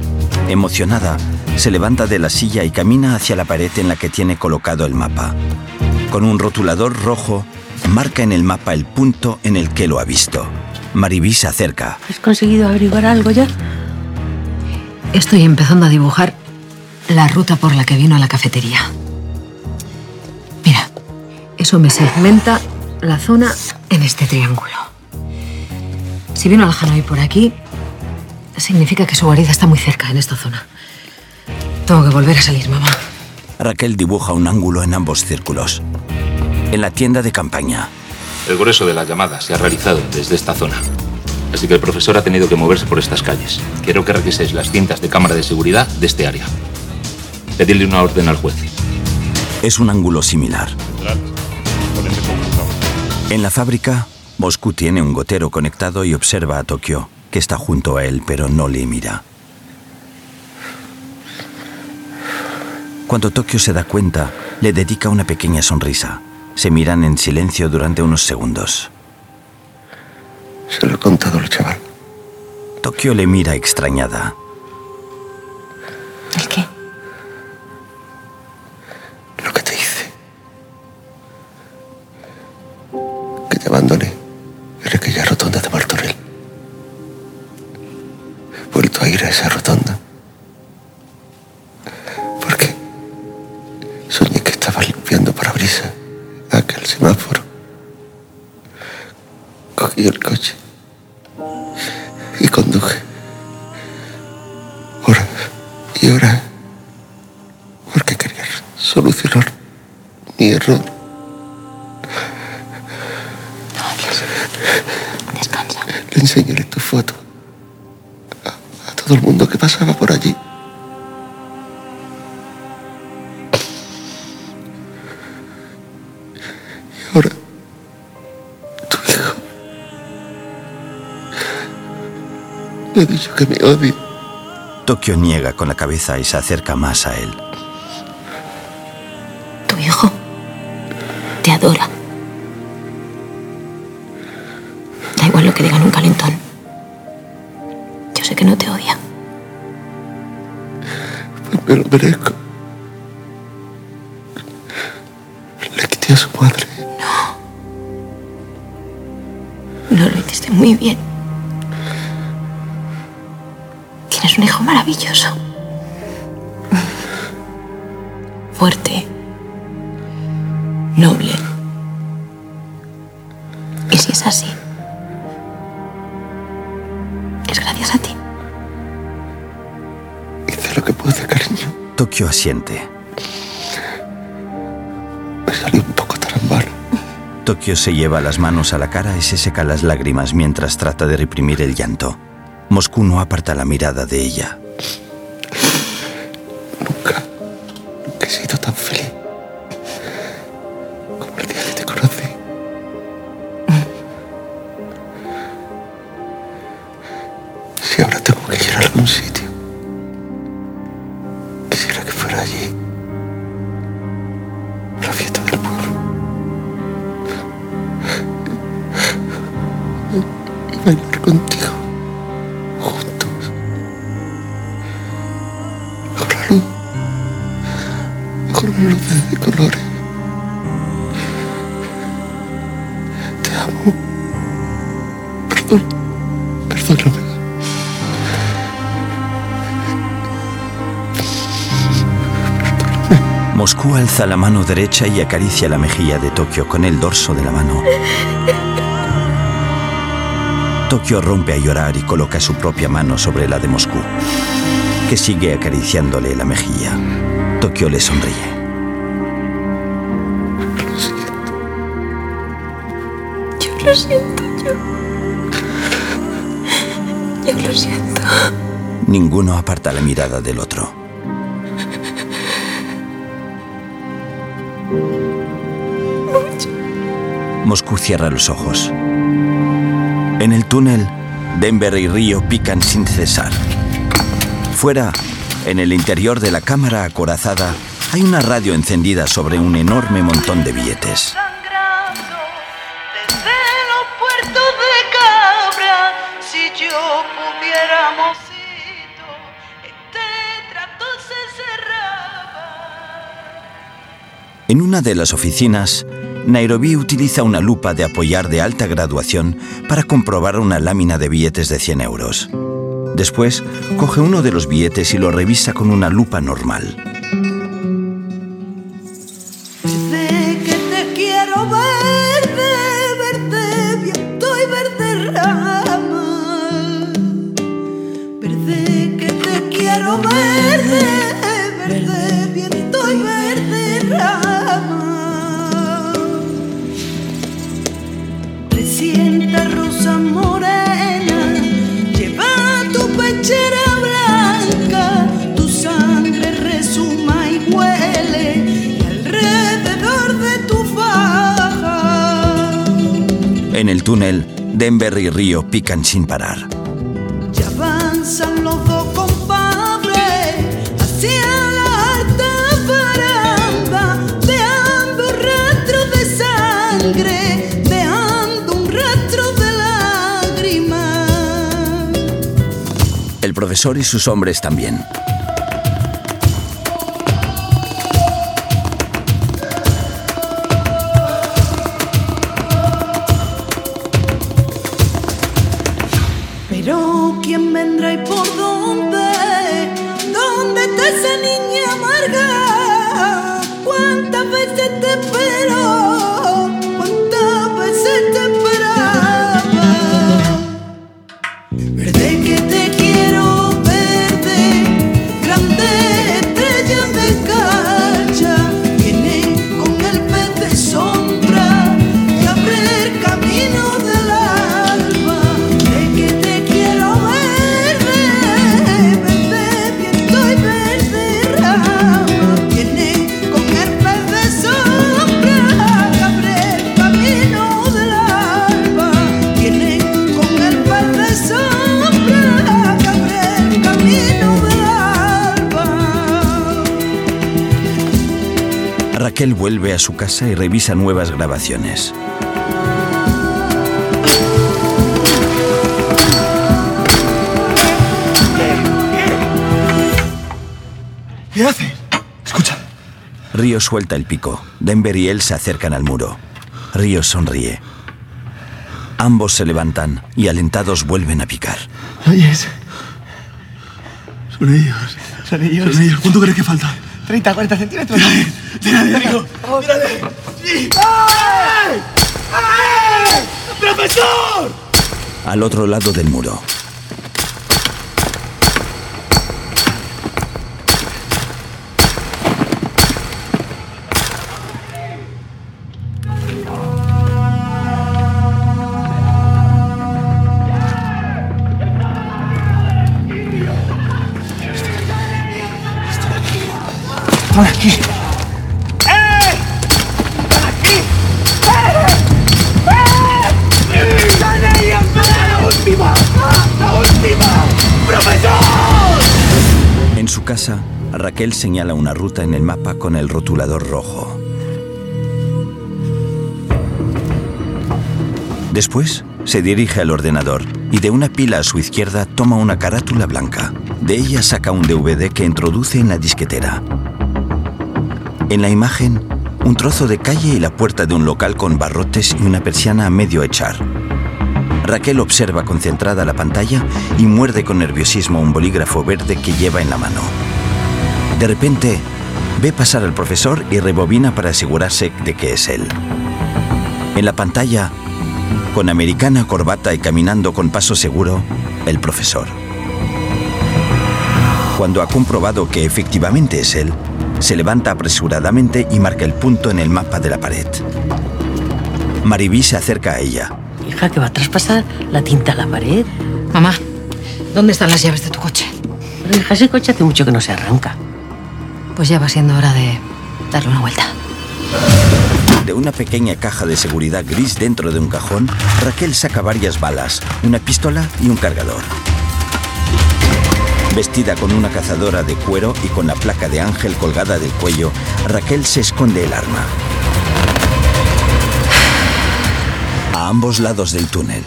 Emocionada, se levanta de la silla y camina hacia la pared en la que tiene colocado el mapa. Con un rotulador rojo, Marca en el mapa el punto en el que lo ha visto. Maribí se acerca. ¿Has conseguido averiguar algo ya? Estoy empezando a dibujar la ruta por la que vino a la cafetería. Mira, eso me segmenta la zona en este triángulo. Si vino al Hanói por aquí, significa que su guarida está muy cerca, en esta zona. Tengo que volver a salir, mamá. Raquel dibuja un ángulo en ambos círculos. En la tienda de campaña. El grueso de la llamada se ha realizado desde esta zona. Así que el profesor ha tenido que moverse por estas calles. Quiero que requiséis las cintas de cámara de seguridad de este área. Pedidle una orden al juez. Es un ángulo similar. En la fábrica, Moscú tiene un gotero conectado y observa a Tokio, que está junto a él, pero no le mira. Cuando Tokio se da cuenta, le dedica una pequeña sonrisa. Se miran en silencio durante unos segundos. Se lo he contado al chaval. Tokio le mira extrañada. ¿El qué? Lo que te hice. Que te abandoné en aquella rotonda de Martorell. He vuelto a ir a esa rotonda. Soñé que estaba limpiando parabrisas aquel semáforo. Cogí el coche y conduje horas y horas porque quería solucionar mi error. No hables. Descansa. Le enseñaré tu foto a, a todo el mundo que pasaba por allí. Ahora, tu hijo me ha dicho que me odia. Tokio niega con la cabeza y se acerca más a él. Tu hijo te adora. Da igual lo que digan un calentón. Yo sé que no te odia. Me lo merezco. Le quité a su madre. No, lo hiciste muy bien. Tienes un hijo maravilloso. Fuerte. Noble. Y si es así, es gracias a ti. Hice lo que pude, cariño. Tokio asiente. Me salió un poco tarambal. Tokio se lleva las manos a la cara y se seca las lágrimas mientras trata de reprimir el llanto. Moscú no aparta la mirada de ella. Nunca, nunca he sido tan feliz como el día que te conocí. Si ahora tengo que ir a algún sitio, quisiera que fuera allí. La fiesta del pueblo. Y bailar contigo. Juntos. Con la luz. Con la luz de colores. Te amo. Perdón. Perdóname. Moscú alza la mano derecha y acaricia la mejilla de Tokio con el dorso de la mano. Tokio rompe a llorar y coloca su propia mano sobre la de Moscú, que sigue acariciándole la mejilla. Tokio le sonríe. Lo siento. Yo lo siento, yo. Yo lo siento. Ninguno aparta la mirada del otro. Moscú cierra los ojos. En el túnel, Denver y Río pican sin cesar. Fuera, en el interior de la cámara acorazada, hay una radio encendida sobre un enorme montón de billetes. En una de las oficinas, Nairobi utiliza una lupa de apoyar de alta graduación para comprobar una lámina de billetes de cien euros. Después, coge uno de los billetes y lo revisa con una lupa normal. Sé que te quiero ver, verde, viento y verde rama. Verde, que te quiero ver. En el túnel, Denver y Río pican sin parar. Y avanzan los dos compadres hacia la alta baranda, dejando un rastro de sangre, dejando un rastro de lágrimas. El profesor y sus hombres también. Raquel vuelve a su casa y revisa nuevas grabaciones. ¿Qué haces? Escucha. Río suelta el pico. Denver y él se acercan al muro. Río sonríe. Ambos se levantan y alentados vuelven a picar. ¿Oyes? Son ellos. Son ellos. Son ellos. ¿Cuánto crees que falta? treinta, cuarenta centímetros. ¡Tírale, amigo! ¡Tírale! ¡Sí! ¡Ay! ¡Ay! ¡Profesor! Al otro lado del muro. Están aquí. Están aquí. En su casa, Raquel señala una ruta en el mapa con el rotulador rojo. Después, se dirige al ordenador y de una pila a su izquierda toma una carátula blanca. De ella saca un D V D que introduce en la disquetera. En la imagen, un trozo de calle y la puerta de un local con barrotes y una persiana a medio echar. Raquel observa concentrada la pantalla y muerde con nerviosismo un bolígrafo verde que lleva en la mano. De repente, ve pasar al profesor y rebobina para asegurarse de que es él. En la pantalla, con americana, corbata y caminando con paso seguro, el profesor. Cuando ha comprobado que efectivamente es él, se levanta apresuradamente y marca el punto en el mapa de la pared. Maribí se acerca a ella. Hija, que va a traspasar la tinta a la pared. Mamá, ¿dónde están las llaves de tu coche? Pero hija, ese coche hace mucho que no se arranca. Pues ya va siendo hora de darle una vuelta. De una pequeña caja de seguridad gris dentro de un cajón, Raquel saca varias balas, una pistola y un cargador. Vestida con una cazadora de cuero y con la placa de Ángel colgada del cuello, Raquel se esconde el arma. A ambos lados del túnel.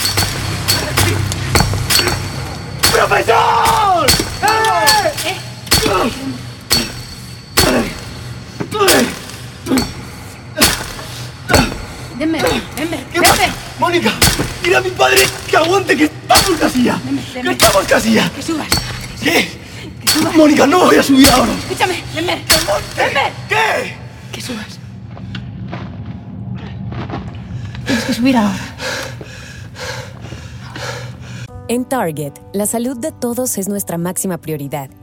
¡Profesor! ¡Eh! ¿Eh? Denver, Denver, Denver. Mónica, mira a mi padre que aguante, que estamos casi ya. Que estamos casi ya. Que subas. ¿Qué? Que subas. Mónica, no voy a subir ahora. Escúchame, Denver. Que monte. Denver. ¿Qué? Que subas. Tienes que subir ahora. En Target, la salud de todos es nuestra máxima prioridad.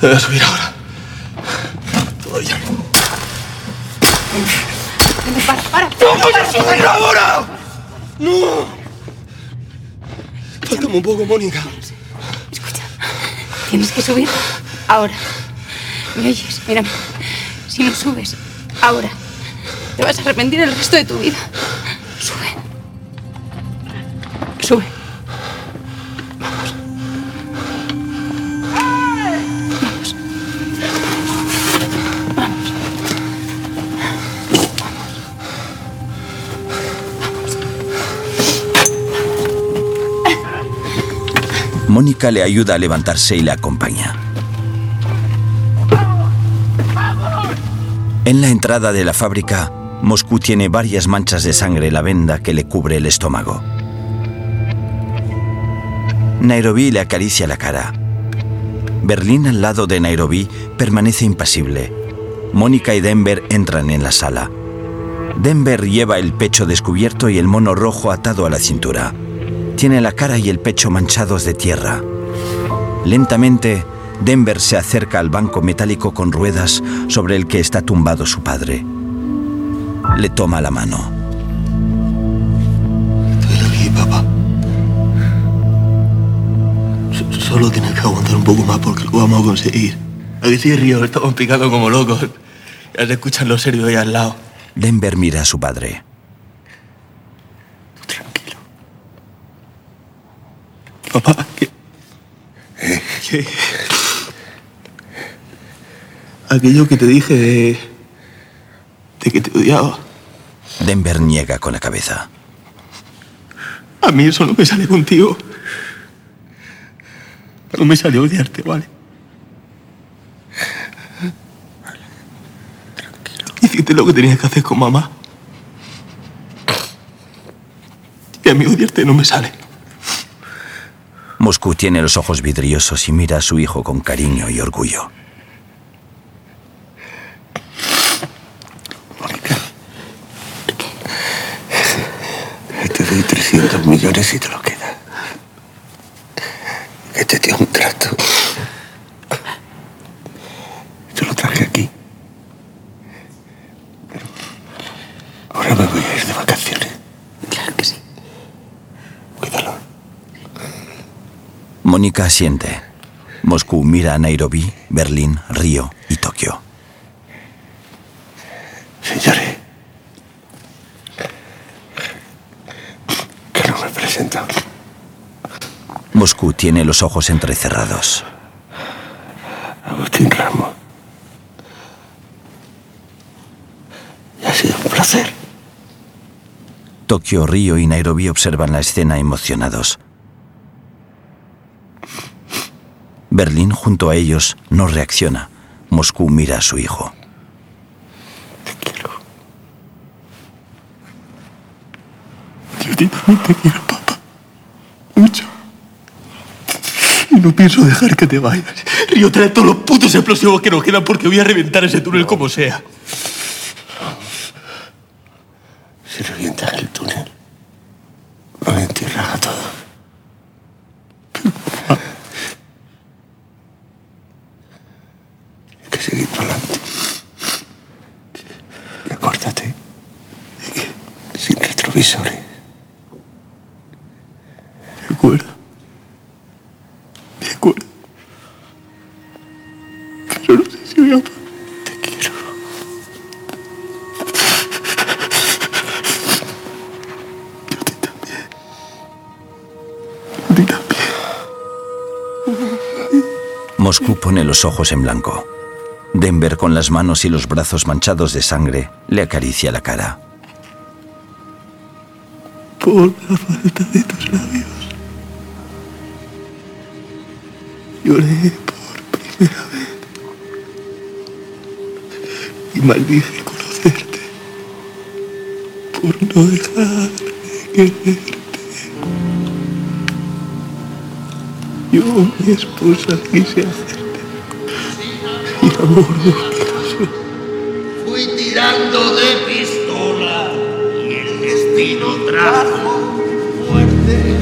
Debe subir ahora. Todavía. Para, para, para. ¡No voy a subir ahora! ¡No! Faltame un poco, Mónica. Escucha, tienes que subir ahora. ¿Me oyes? Mírame. Si no subes ahora, te vas a arrepentir el resto de tu vida. Sube. Sube. Mónica le ayuda a levantarse y la acompaña. En la entrada de la fábrica, Moscú tiene varias manchas de sangre en la venda que le cubre el estómago. Nairobi le acaricia la cara. Berlín, al lado de Nairobi, permanece impasible. Mónica y Denver entran en la sala. Denver lleva el pecho descubierto y el mono rojo atado a la cintura. Tiene la cara y el pecho manchados de tierra. Lentamente, Denver se acerca al banco metálico con ruedas sobre el que está tumbado su padre. Le toma la mano. Estoy aquí, papá. Solo tienes que aguantar un poco más porque lo vamos a conseguir. Aquí sí, Río, estamos picando como locos. Ya se escuchan los serbios ahí al lado. Denver mira a su padre. Papá, ¿qué? ¿Eh? ¿Qué? Aquello que te dije de... de que te odiaba. Denver niega con la cabeza. A mí eso no me sale contigo. No me salió odiarte, ¿vale? Vale. Tranquilo. Hiciste lo que tenías que hacer con mamá. Y a mí odiarte no me sale. Moscú tiene los ojos vidriosos y mira a su hijo con cariño y orgullo. Mónica, te doy trescientos millones y te los quedas. Este tío es un trasto. Te lo traje aquí. Pero ahora me voy a ir de vacaciones. Claro que sí. Cuídalo. Mónica asiente. Moscú mira a Nairobi, Berlín, Río y Tokio. Señores, que no me presenta. Moscú tiene los ojos entrecerrados. Agustín Ramos. Ha sido un placer. Tokio, Río y Nairobi observan la escena emocionados. Berlín, junto a ellos, no reacciona. Moscú mira a su hijo. Te quiero. Yo también te quiero, papá. Mucho. Y no pienso dejar que te vayas. Río, trae todos los putos explosivos que nos quedan porque voy a reventar ese túnel como sea. Si revientas el túnel, nos entierras a todos. Pero, papá, seguid para adelante. Y acuérdate de que sin retrovisores. De acuerdo. De acuerdo. Pero no sé si voy a... Te quiero. Moscú pone los ojos en blanco. Denver, con las manos y los brazos manchados de sangre, le acaricia la cara. Por la falta de tus labios, lloré por primera vez y maldije conocerte por no dejar de quererte. Yo, mi esposa, quise hacerte y amor no quiso. Fui tirando de pistola y el destino trajo muerte.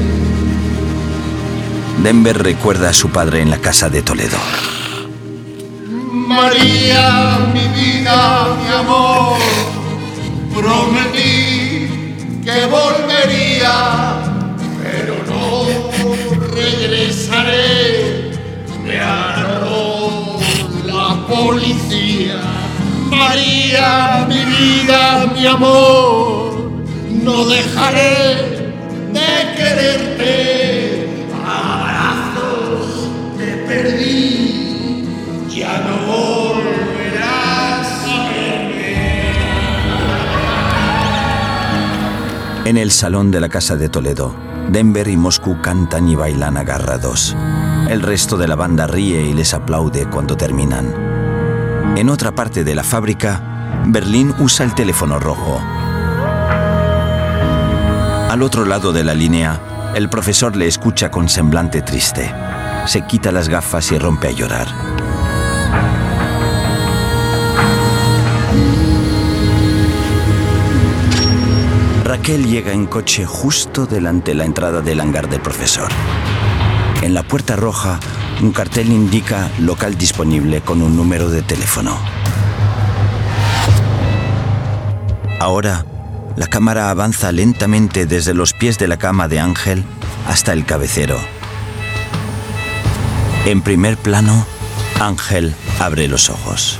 Denver recuerda a su padre en la casa de Toledo. María, mi vida, mi amor, prometí que volvería, pero no regresaré, me agarró la policía. María, mi vida, mi amor, no dejaré de quererte. Abrazos te perdí, ya no volverás a verme. En el salón de la casa de Toledo, Denver y Moscú cantan y bailan agarrados. El resto de la banda ríe y les aplaude cuando terminan. En otra parte de la fábrica, Berlín usa el teléfono rojo. Al otro lado de la línea, el profesor le escucha con semblante triste. Se quita las gafas y rompe a llorar. Raquel llega en coche justo delante de la entrada del hangar del profesor. En la puerta roja, un cartel indica local disponible con un número de teléfono. Ahora, la cámara avanza lentamente desde los pies de la cama de Ángel hasta el cabecero. En primer plano, Ángel abre los ojos.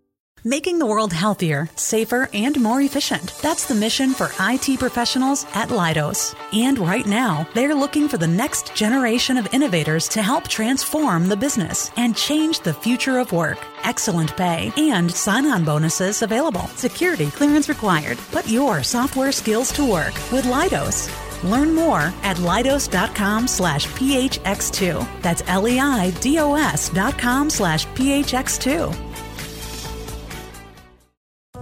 Making the world healthier, safer, and more efficient. That's the mission for I T professionals at Leidos. And right now, they're looking for the next generation of innovators to help transform the business and change the future of work. Excellent pay and sign-on bonuses available. Security clearance required. Put your software skills to work with Leidos. Learn more at leidos.com slash PHX2. That's L-E-I-D-O-S dot com slash PHX2.